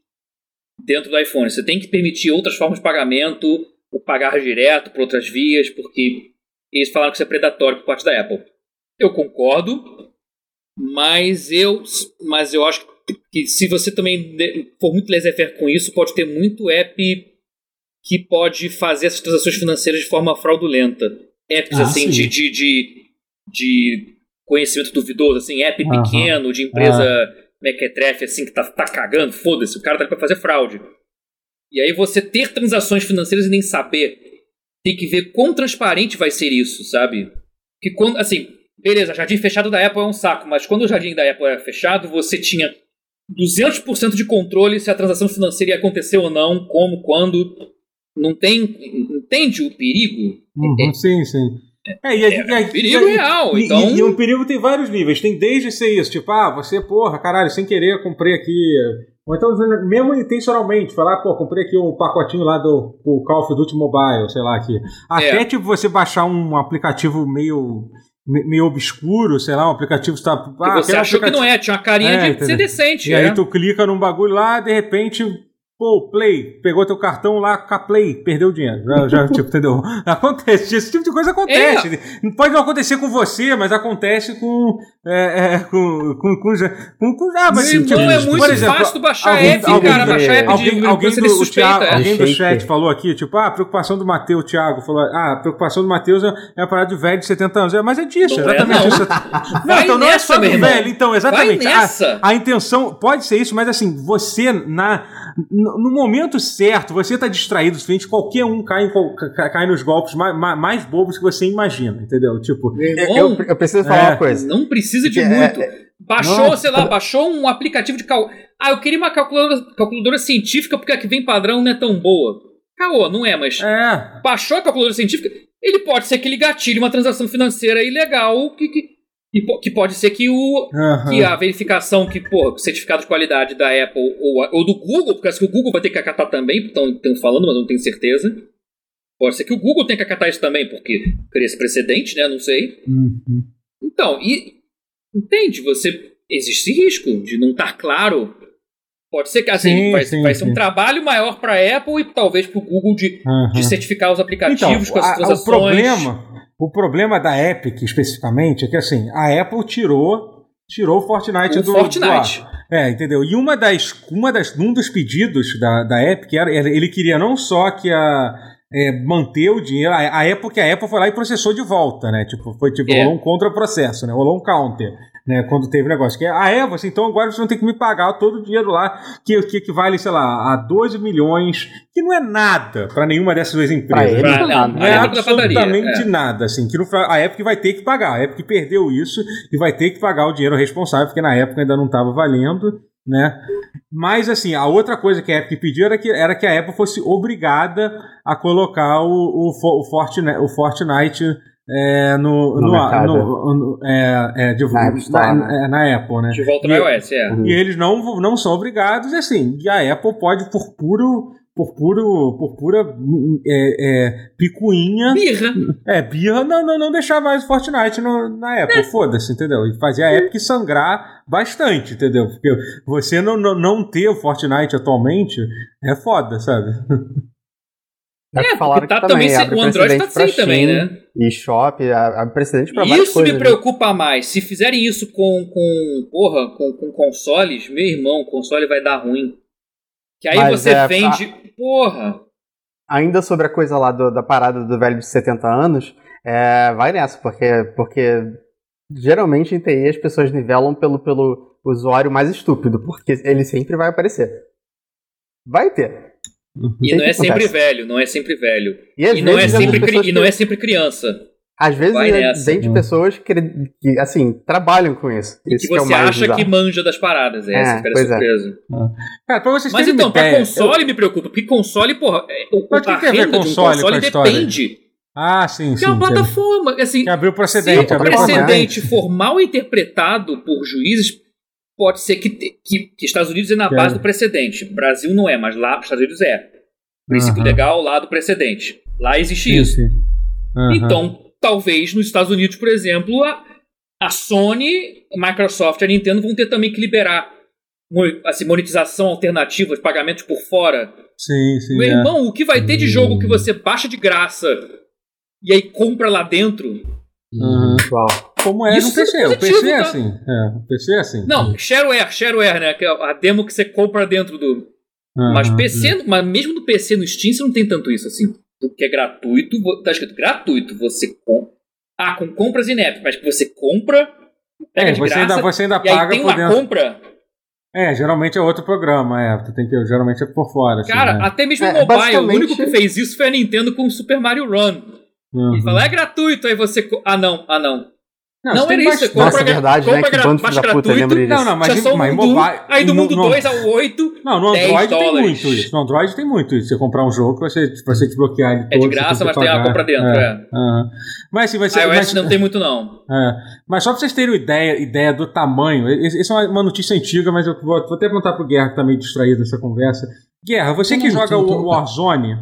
dentro do iPhone. Você tem que permitir outras formas de pagamento, ou pagar direto por outras vias, porque eles falaram que isso é predatório por parte da Apple. Eu concordo, mas eu, mas eu acho que se você também for muito laissez-faire com isso, pode ter muito app... que pode fazer essas transações financeiras de forma fraudulenta. Apps, ah, assim, de, de, de, de conhecimento duvidoso, assim, app uhum. pequeno, de empresa uhum. mequetrefe, assim, que tá, tá cagando, foda-se, o cara tá ali pra fazer fraude. E aí você ter transações financeiras e nem saber, tem que ver quão transparente vai ser isso, sabe? Que quando, assim, beleza, jardim fechado da Apple é um saco, mas quando o jardim da Apple era fechado, você tinha duzentos por cento de controle se a transação financeira ia acontecer ou não, como, quando... Não tem, entende o perigo? Uhum, sim, sim. É, e a, é, a, é um perigo a, real, e, então... E, e um perigo tem vários níveis. Tem desde ser isso, tipo, ah, você, porra, caralho, sem querer, comprei aqui... Ou então, mesmo intencionalmente, falar, pô, comprei aqui um pacotinho lá do, do Call of Duty Mobile, sei lá, aqui. Até, é. tipo, você baixar um aplicativo meio... meio obscuro, sei lá, um aplicativo está... Ah, você achou aplicativo... que não é, tinha uma carinha é, de entendeu? Ser decente. E é. aí tu clica num bagulho lá, de repente... Pô, Play, pegou teu cartão lá, Play, perdeu o dinheiro. Já, já, tipo, entendeu? Acontece, esse tipo de coisa acontece. É. Pode não acontecer com você, mas acontece com. É, é, com. com. com. com. com. Ah, mas. Sim, tipo, não é muito por exemplo, fácil baixar alguém, app, alguém, cara. Baixar é, app alguém, de. Alguém, do, suspeita, Thiago, é. alguém do chat falou aqui, tipo, ah, a preocupação do Matheus, o Thiago falou, ah, a preocupação do Matheus é a parada de velho de setenta anos. É, mas é disso, não exatamente é, isso. Não, então não é só do velho, então, exatamente. A, a intenção pode ser isso, mas assim, você na. No momento certo, você tá distraído, frente, qualquer um cai, cai nos golpes mais, mais bobos que você imagina, entendeu? Tipo, eu, eu preciso falar é, uma coisa. Não precisa de é, muito. Baixou, não, sei lá, baixou um aplicativo de cal... Ah, eu queria uma calculadora, calculadora científica porque a que vem padrão não é tão boa. Caô, não é, mas... É. Baixou a calculadora científica, ele pode ser que ele gatilhe uma transação financeira ilegal que... que... Que pode ser que, o, uhum. que a verificação, que pô, certificado de qualidade da Apple ou, ou do Google, porque acho que o Google vai ter que acatar também, estão falando, mas não tenho certeza. Pode ser que o Google tenha que acatar isso também, porque cria esse precedente, né? Não sei. Uhum. Então, e, entende? Você existe risco de não estar claro Pode ser que assim, sim, vai, sim, vai sim. ser um trabalho maior para a Apple e talvez para o Google de, uhum. de certificar os aplicativos então, com as a, transações. O problema, o problema da Epic especificamente é que assim, a Apple tirou, tirou o Fortnite o do Fortnite. Do é, entendeu? E uma das, uma das, um dos pedidos da, da Epic era, ele queria não só que a É, manter o dinheiro, a, a Apple que a Apple foi lá e processou de volta, né? Tipo, foi tipo, é. rolou um contra-processo, né? Rolou um counter, né? Quando teve o negócio. Que é, ah, é, você, então agora você não tem que me pagar todo o dinheiro lá, que, que equivale, sei lá, a doze milhões, que não é nada para nenhuma dessas duas empresas. Pra ele, não, não é, é absolutamente é. nada, assim. Que não, a Apple vai ter que pagar, a Apple perdeu isso e vai ter que pagar o dinheiro responsável, porque na época ainda não estava valendo, né? Mas assim, a outra coisa que a Apple pediu era que, era que a Apple fosse obrigada a colocar o, o, o Fortnite, o Fortnite é, no, no, no, no, no é, é, de, na, Apple Store, na, né? na Apple, né? De volta no iOS, é. E eles não, não são obrigados, e assim, e a Apple pode por puro Por, puro, por pura é, é, picuinha. Birra. É, birra, não, não, não deixar mais o Fortnite no, na Apple. É. Foda-se, entendeu? E fazer a Epic sangrar bastante, entendeu? Porque você não, não, não ter o Fortnite atualmente é foda, sabe? É, é porque tá que também, se, o Android tá assim também, né? E Shop, abre precedente pra várias coisas. Isso me preocupa mais. Se fizerem isso com, com, porra, com, com consoles, meu irmão, o console vai dar ruim. Que aí Mas você é, vende... A... Porra! Ainda sobre a coisa lá do, da parada do velho de setenta anos, é, vai nessa, porque, porque geralmente em T I as pessoas nivelam pelo, pelo usuário mais estúpido, porque ele sempre vai aparecer. Vai ter. E Tem não é acontece. sempre velho, não é sempre velho. E, e, não, é sempre cri... que... e não é sempre criança. Às vezes vem de pessoas que, assim, trabalham com isso. E isso que você que é acha bizarro. que manja das paradas. É, essa é, que era surpresa. É. Ah. Cara, pra vocês Mas então, pra console eu... me preocupa. Porque console, porra, o, o a renda de um console depende. Ah, sim, que sim. Que é uma plataforma. Assim, que abriu precedente. Se o precedente for mal interpretado por juízes, pode ser que, que, que Estados Unidos é na que base é. do precedente. Brasil não é, mas lá, Estados Unidos é. Princípio uh-huh. legal lá do precedente. Lá existe sim, isso. Sim. Uh-huh. Então... Talvez nos Estados Unidos, por exemplo, a, a Sony, a Microsoft e a Nintendo vão ter também que liberar assim, monetização alternativa de pagamentos por fora. Sim, sim. Meu irmão, é. o que vai ter de jogo que você baixa de graça e aí compra lá dentro? Uhum. Como é no P C? O P C é assim. É, o P C é assim. Não, shareware, shareware, né? A demo que você compra dentro do. Uhum. Mas P C, mas mesmo no P C, no Steam, você não tem tanto isso assim. Porque é gratuito, tá escrito gratuito, você compra. Ah, com compras ineptas, mas que você compra, pega é, de você graça, ainda, você ainda paga tem por uma dentro. compra. É, geralmente é outro programa, é. Tu tem que, geralmente é por fora. Cara, assim, né? até mesmo o é, mobile, basicamente... o único que fez isso foi a Nintendo com o Super Mario Run. Uhum. E falou, é gratuito, aí você... Co- ah, não, ah, não. Não, não era isso, você compra, nossa, verdade, compra né? gra- mais gratuito, não, não, mas, já mas um mobile, do, aí do mundo dois ao oito, não, no Android tem muito isso, no Android tem muito isso, você comprar um jogo pra você, pra você desbloquear ele todo. É de graça, mas pagar. tem a compra dentro, é. é. Uh-huh. Mas assim, vai ser... iOS mas, não tem muito não. É. Mas só pra vocês terem uma ideia, ideia do tamanho, essa é uma notícia antiga, mas eu vou, vou até perguntar pro Guerra, que tá meio distraído nessa conversa. Guerra, você não, que não, joga o Warzone,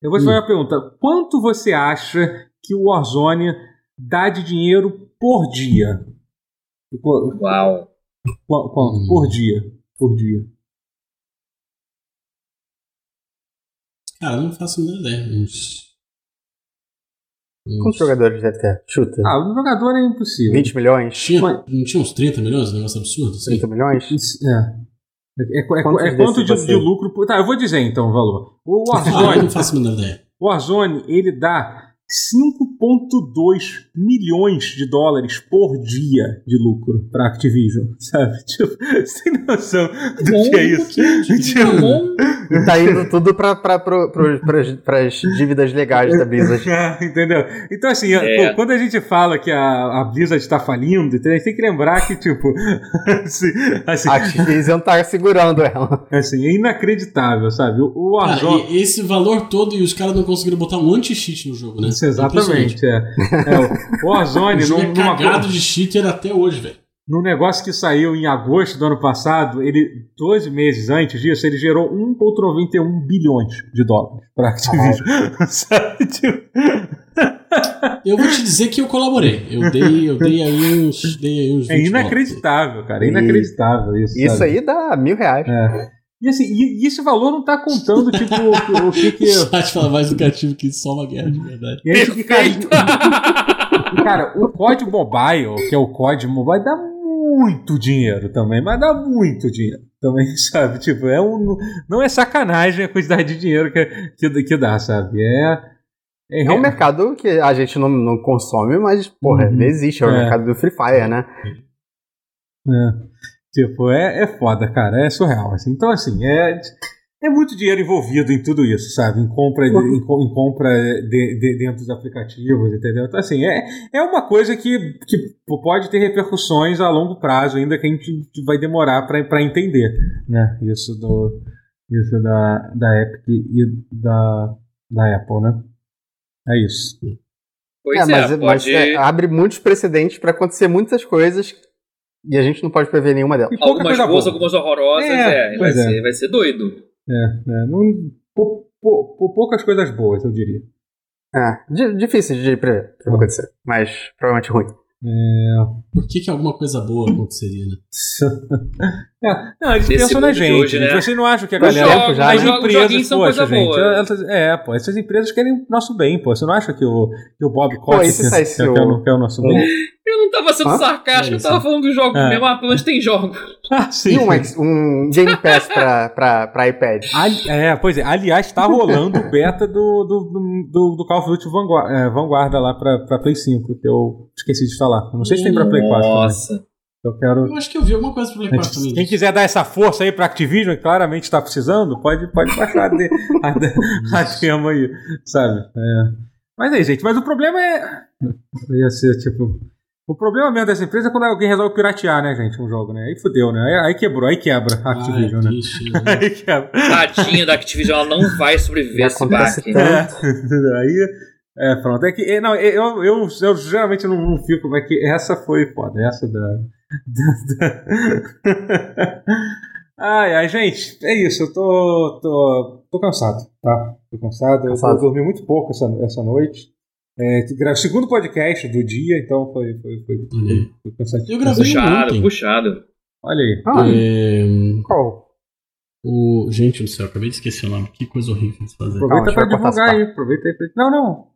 eu vou te fazer uma pergunta, quanto você acha que o Warzone dá de dinheiro por dia. Uau. Quanto? Por dia. Por dia. Cara, eu não faço nem ideia. Uns... Quantos jogadores deve ter? Chuta. Ah, um jogador é impossível. vinte milhões? Tinha, Mas... Não tinha uns trinta milhões? Um negócio absurdo. Assim. trinta milhões? É. É, é, é, é quanto de, de lucro... Por... Tá, eu vou dizer então o valor. O Warzone... Ah, eu não faço a menor ideia. O Warzone, ele dá... cinco vírgula dois milhões de dólares por dia de lucro para Activision, sabe? Tipo, sem noção do bom, que é isso. Um tipo... Tá indo tudo para pra, pra, pra, pra, pra as dívidas legais da Blizzard. É, entendeu? Então, assim, é. pô, quando a gente fala que a, a Blizzard está falindo, a gente tem que lembrar que, tipo... assim, assim, a Activision tá segurando ela. Assim, é inacreditável, sabe? O, o ah, Warzone... Esse valor todo e os caras não conseguiram botar um anti-cheat no jogo, né? Exatamente, é. é o Warzone... O é cagado de cheater até hoje, velho. Num negócio que saiu em agosto do ano passado, ele, doze meses antes disso, ele gerou um vírgula noventa e um bilhões de dólares para Activision. Sabe, tipo... Eu vou te dizer que eu colaborei. Eu dei, eu dei aí uns, dei aí uns vinte. É inacreditável, votos. Cara. É inacreditável isso. Isso sabe? Aí dá mil reais. É. E, assim, e, e esse valor não tá contando, tipo, o, o que que... O chat fala mais lucrativo que só uma guerra de verdade. E aí, perfeito! Cara, cara, o C O D Mobile, que é o C O D Mobile, dá muito dinheiro também, mas dá muito dinheiro também, sabe? Tipo, é um, não é sacanagem a quantidade de dinheiro que, que, que dá, sabe? É... É um mercado que a gente não, não consome, mas, porra, uhum. existe. É o é. mercado do Free Fire, né? É. Tipo, é, é foda, cara. É surreal, assim. Então, assim, é, é muito dinheiro envolvido em tudo isso, sabe? Em compra, uhum. em, em compra de, de, dentro dos aplicativos, entendeu? Então, assim, é, é uma coisa que, que pode ter repercussões a longo prazo, ainda que a gente vai demorar pra, pra entender, né? Isso, do, isso da, da Epic e da, da Apple, né? É isso. Pois é, é mas, pode... mas é, abre muitos precedentes para acontecer muitas coisas e a gente não pode prever nenhuma delas. Algumas boas, algumas horrorosas, é, é, vai, é. Ser, vai ser doido. É, é não, pou, pou, pou, poucas coisas boas, eu diria. É, difícil de prever o que vai acontecer, mas provavelmente ruim. É... Por que que alguma coisa boa aconteceria, né? é, não, eles pensam na gente. Hoje, né? Vocês não acham que a Os galera... Jogos, as jogos, empresas, são poxa, coisa gente. Boa. Elas, é, pô. Essas empresas querem o nosso bem, pô. Você não acha que o, que o Bob Cox que quer, seu... quer o nosso bem? Eu não tava sendo ah? sarcástico. É eu tava falando dos jogos é. mesmo. Ah, pelo menos tem jogos. Ah, sim. E um, um Game Pass pra, pra, pra iPad. Ali, é, pois é. Aliás, tá rolando o beta do, do, do, do Call of Duty Vanguard, é, Vanguarda lá pra, pra Play cinco, que eu esqueci de instalar. Não sei se tem pra Play quatro. Nossa. Né? Eu quero... Eu acho que eu vi alguma coisa pra Play quatro também. Quem quiser dar essa força aí pra Activision, que claramente tá precisando, pode, pode baixar a, de, a, de, a tema aí, sabe? É. Mas aí, gente, mas o problema é... Ia ser, tipo... O problema mesmo dessa empresa é quando alguém resolve piratear, né, gente, um jogo, né? Aí fudeu, né? Aí, aí quebrou, aí quebra a Activision, Ai, né? Triste, né? Aí quebra. Tadinha da Activision, ela não vai sobreviver a esse baque. Né? Aí... É, pronto. É que, é, não, eu, eu, eu geralmente não, não fico, mas que essa foi foda. Essa da. da, da... Ai, ai, gente, é isso. Eu tô, tô, tô cansado, tá? Tô cansado. cansado. Eu dormi muito pouco essa, essa noite. É, gravo o segundo podcast do dia, então foi, foi, foi, foi, foi cansativo. Eu gravei puxado, ontem. puxado. Olha aí. Ah, é... Qual? O... Gente do céu, acabei de esquecer o nome. Que coisa horrível eles fazem. Aproveita pra divulgar aí. Aproveita aí pra... Não, não.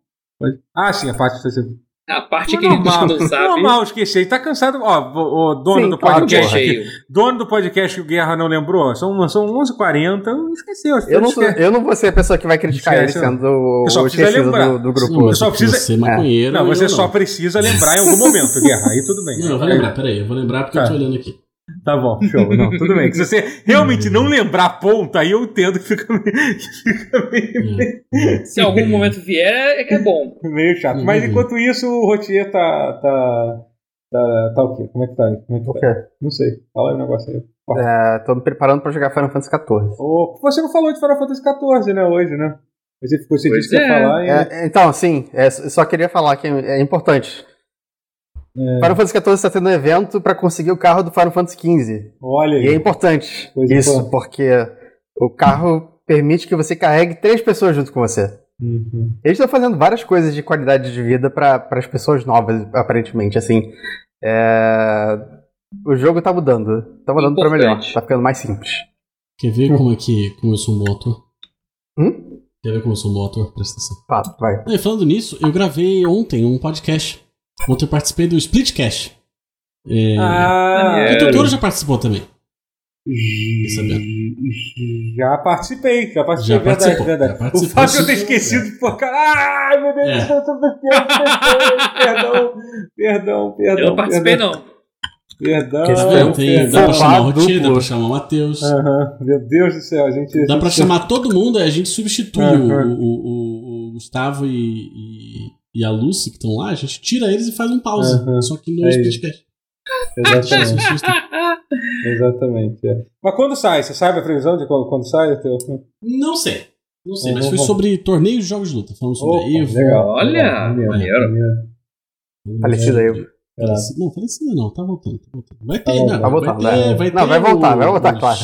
Ah, sim, a parte que você... A parte que ele não sabe. Normal, esqueci. Tá cansado. Ó, o dono sim, do podcast. Claro que, dono do podcast que o Guerra não lembrou. São, são onze e quarenta. Esqueceu. Eu não, sou, eu não vou ser a pessoa que vai criticar ele sendo o esquecido do, do grupo. Sim, você só precisa ser maconheiro. É. Não, você só não. precisa lembrar em algum momento, Guerra. Aí tudo bem. Não, eu vou lembrar. Peraí, eu vou lembrar porque tá. eu tô olhando aqui. Tá bom, show. Não, tudo bem. Se você realmente não lembrar a ponta, aí eu entendo que fica meio... Que fica meio... Se algum momento vier, é que é bom. Meio chato. Mas enquanto isso, o Rotier tá... Tá, tá, tá o quê? Como é que tá? Como é que okay. Não sei. Fala aí o negócio aí. É, tô me preparando pra jogar Final Fantasy quatorze. Oh, você não falou de Final Fantasy quatorze, né, hoje, né? Você, você disse que é. ia falar... E... É, então, sim. É, só queria falar que é importante... É. Final Fantasy quatorze está tendo um evento para conseguir o carro do Final Fantasy quinze. Olha aí. E é importante pois isso, é. porque o carro permite que você carregue três pessoas junto com você. Uhum. Eles estão fazendo várias coisas de qualidade de vida para as pessoas novas, aparentemente. Assim, é... O jogo está mudando. Está mudando para melhor. Está ficando mais simples. Quer ver hum. como é que como eu sou um bom ator? Hum? Quer ver como eu sou um bom ator? Presta atenção. Tá, vai. Não, falando nisso, eu gravei ontem um podcast. Ontem eu participei do Splitcast. É... Ah, o Totoro já participou também. Já participei, já participei. Já verdade, verdade. Já o fato de eu ter esquecido de pôr. Ai, meu Deus do céu, perdão, perdão, perdão. Eu não participei, perdão. não. Perdão, perdão, perdão. Dá pra chamar o Rotier, dá pra chamar o Matheus. Uh-huh. Meu Deus do céu, a gente. Dá pra chamar todo mundo, a gente substitui uh-huh. o, o, o Gustavo e. e... e a Lucy, que estão lá, a gente tira eles e faz um pause. Uhum. Só que no é podcast. Exatamente. Exatamente. É. Mas quando sai? Você sabe a previsão de quando, quando sai? Teu... Não sei. Não sei, é, mas foi bom. sobre torneios de jogos de luta. Falando sobre Opa, Evo. Legal. Olha! Maneiro. Falecida Evo. Não, falecida não. Tá voltando. Tá voltando. Vai ter, tá não, vai voltar, ter, vai, vai, ter, vai, ter, vai voltar, o... vai voltar, claro.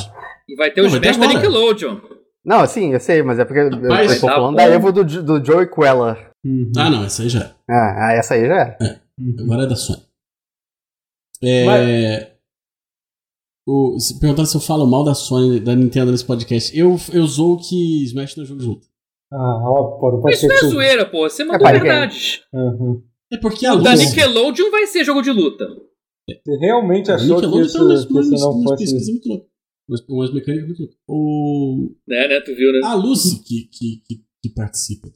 E vai ter não, os mestres da Nickelodeon. Não, sim, eu sei, mas é porque Rapaz, eu tô falando tá da Evo do, do Joey Queller. Uhum. Ah, não, essa aí já é. Ah, essa aí já é. é. Agora é da Sony. É... Mas... O, se perguntaram se eu falo mal da Sony, da Nintendo nesse podcast. Eu, eu zoo que Smash não é jogo de luta. Ah, ó, pô, não pode Mas ser. Isso não é zoeira, pô. Você mandou é verdade. Uhum. É porque a luta. Da Nickelodeon vai ser jogo de luta. Você realmente é. achou que isso não fosse. Mas com umas mecânicas muito loucas. O... É, né? Tu viu, né? A Lucy, que, que, que, que participa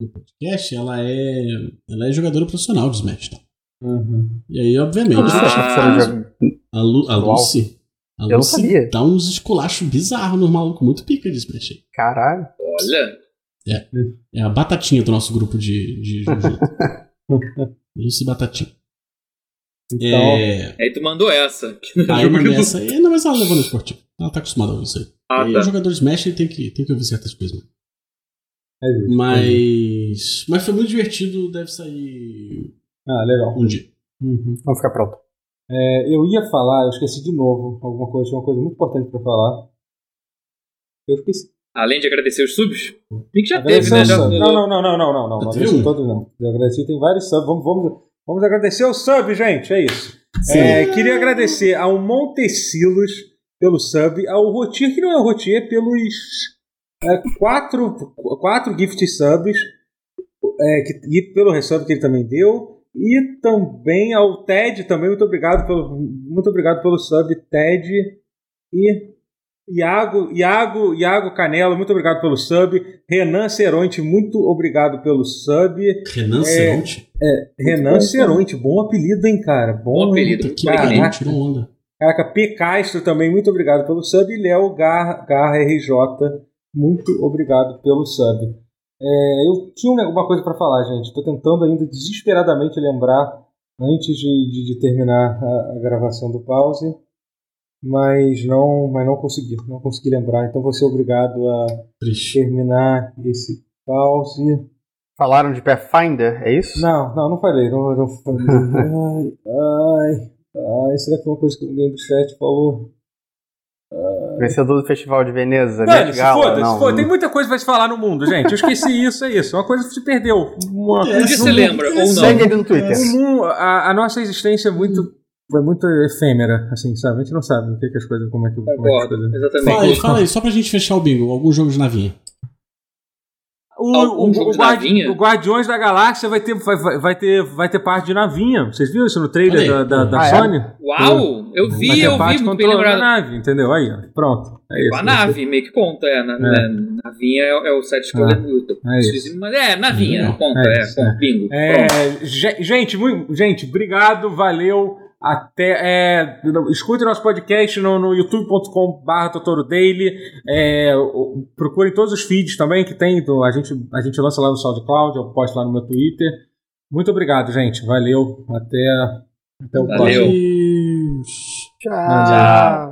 do podcast, ela é, ela é jogadora profissional de Smash. Tá? Uhum. E aí, obviamente, ah, a, Lu... a, Lu... a Lucy, a Eu Lucy sabia. dá uns esculachos bizarros nos malucos, muito pica de Smash. Aí. Caralho. Olha. É, é a batatinha do nosso grupo de, de jogo. Lucy Batatinha. Então... É... Aí tu mandou essa. Aí eu mandei essa. É, não, mas ela levou no esportivo. Ela tá acostumada a ouvir isso aí. Ah, tá. O jogador de Smash tem que, tem que ouvir certas coisas. É, mas... É. Mas foi muito divertido. Deve sair... Ah, legal. Um dia. Uhum. Vamos ficar pronto. É, eu ia falar, eu esqueci de novo alguma coisa. Tinha uma coisa muito importante pra falar. Eu esqueci. Além de agradecer os subs? Tem que já teve, né? Já... Não, não, não, não, não, não. Não, não, não, todos não. Eu agradeci, tem vários subs. Vamos... vamos... Vamos agradecer o sub, gente, é isso. É, queria agradecer ao Montecilos pelo sub, ao Rotier, que não é o Rotier, pelos é, quatro, quatro gift subs, é, que, e pelo resub que ele também deu, e também ao Ted, também, muito obrigado pelo, muito obrigado pelo sub, Ted, e... Iago, Iago, Iago Canela, muito obrigado pelo sub. Renan Ceronte, muito obrigado pelo sub. Renan é, Ceronte? É, Renan bom, Ceronte, bom apelido, hein, cara? Bom, bom apelido, que legal, tirou onda. Caraca, P. Castro também, muito obrigado pelo sub. E Léo Garra, Garra R J, muito obrigado pelo sub. É, eu tinha alguma coisa pra falar, gente. Tô tentando ainda desesperadamente lembrar antes de, de, de terminar a, a gravação do pause. Mas não, mas não consegui, não consegui lembrar. Então vou ser obrigado a Trish. terminar esse pause. Falaram de Pathfinder, é isso? Não, não, não falei. Não, não falei. ai, ai, ai, será que foi uma coisa que alguém do chat falou? Ai. Vencedor do Festival de Veneza, né? Foda-se, foda. Tem muita coisa pra se falar no mundo, gente. Eu esqueci isso, é isso. Uma coisa que se perdeu. Uma coisa que se lembra, ou não. Segue ele no Twitter. Um, a, a nossa existência é muito... É muito efêmera, assim, sabe? A gente não sabe o que, que as coisas, como é que eu é exatamente. Fala aí, fala aí, só pra gente fechar o bingo, algum jogo de navinha. O, o, o, o, guardi- o Guardiões da Galáxia vai ter, vai, vai, ter, vai ter parte de navinha. Vocês viram isso no trailer da, da, da ah, Sony? É? Uau! Eu vi, vai ter eu parte vi muito bem lembrado. Nave, entendeu? Aí, ó, pronto. É isso, a nave, ser. meio que conta, é. Na, é. Na, navinha é, é o site que eu lembro. É, navinha, não, conta, é, é, é bingo. É, gente, muito, gente, obrigado, valeu. Até, é, escute nosso podcast no, no youtube ponto com barra Totoro Daily, é, procurem todos os feeds também que tem, do, a, gente, a gente lança lá no SoundCloud, eu posto lá no meu Twitter. Muito obrigado, gente, valeu, até, até o valeu. próximo. Tchau. Tchau.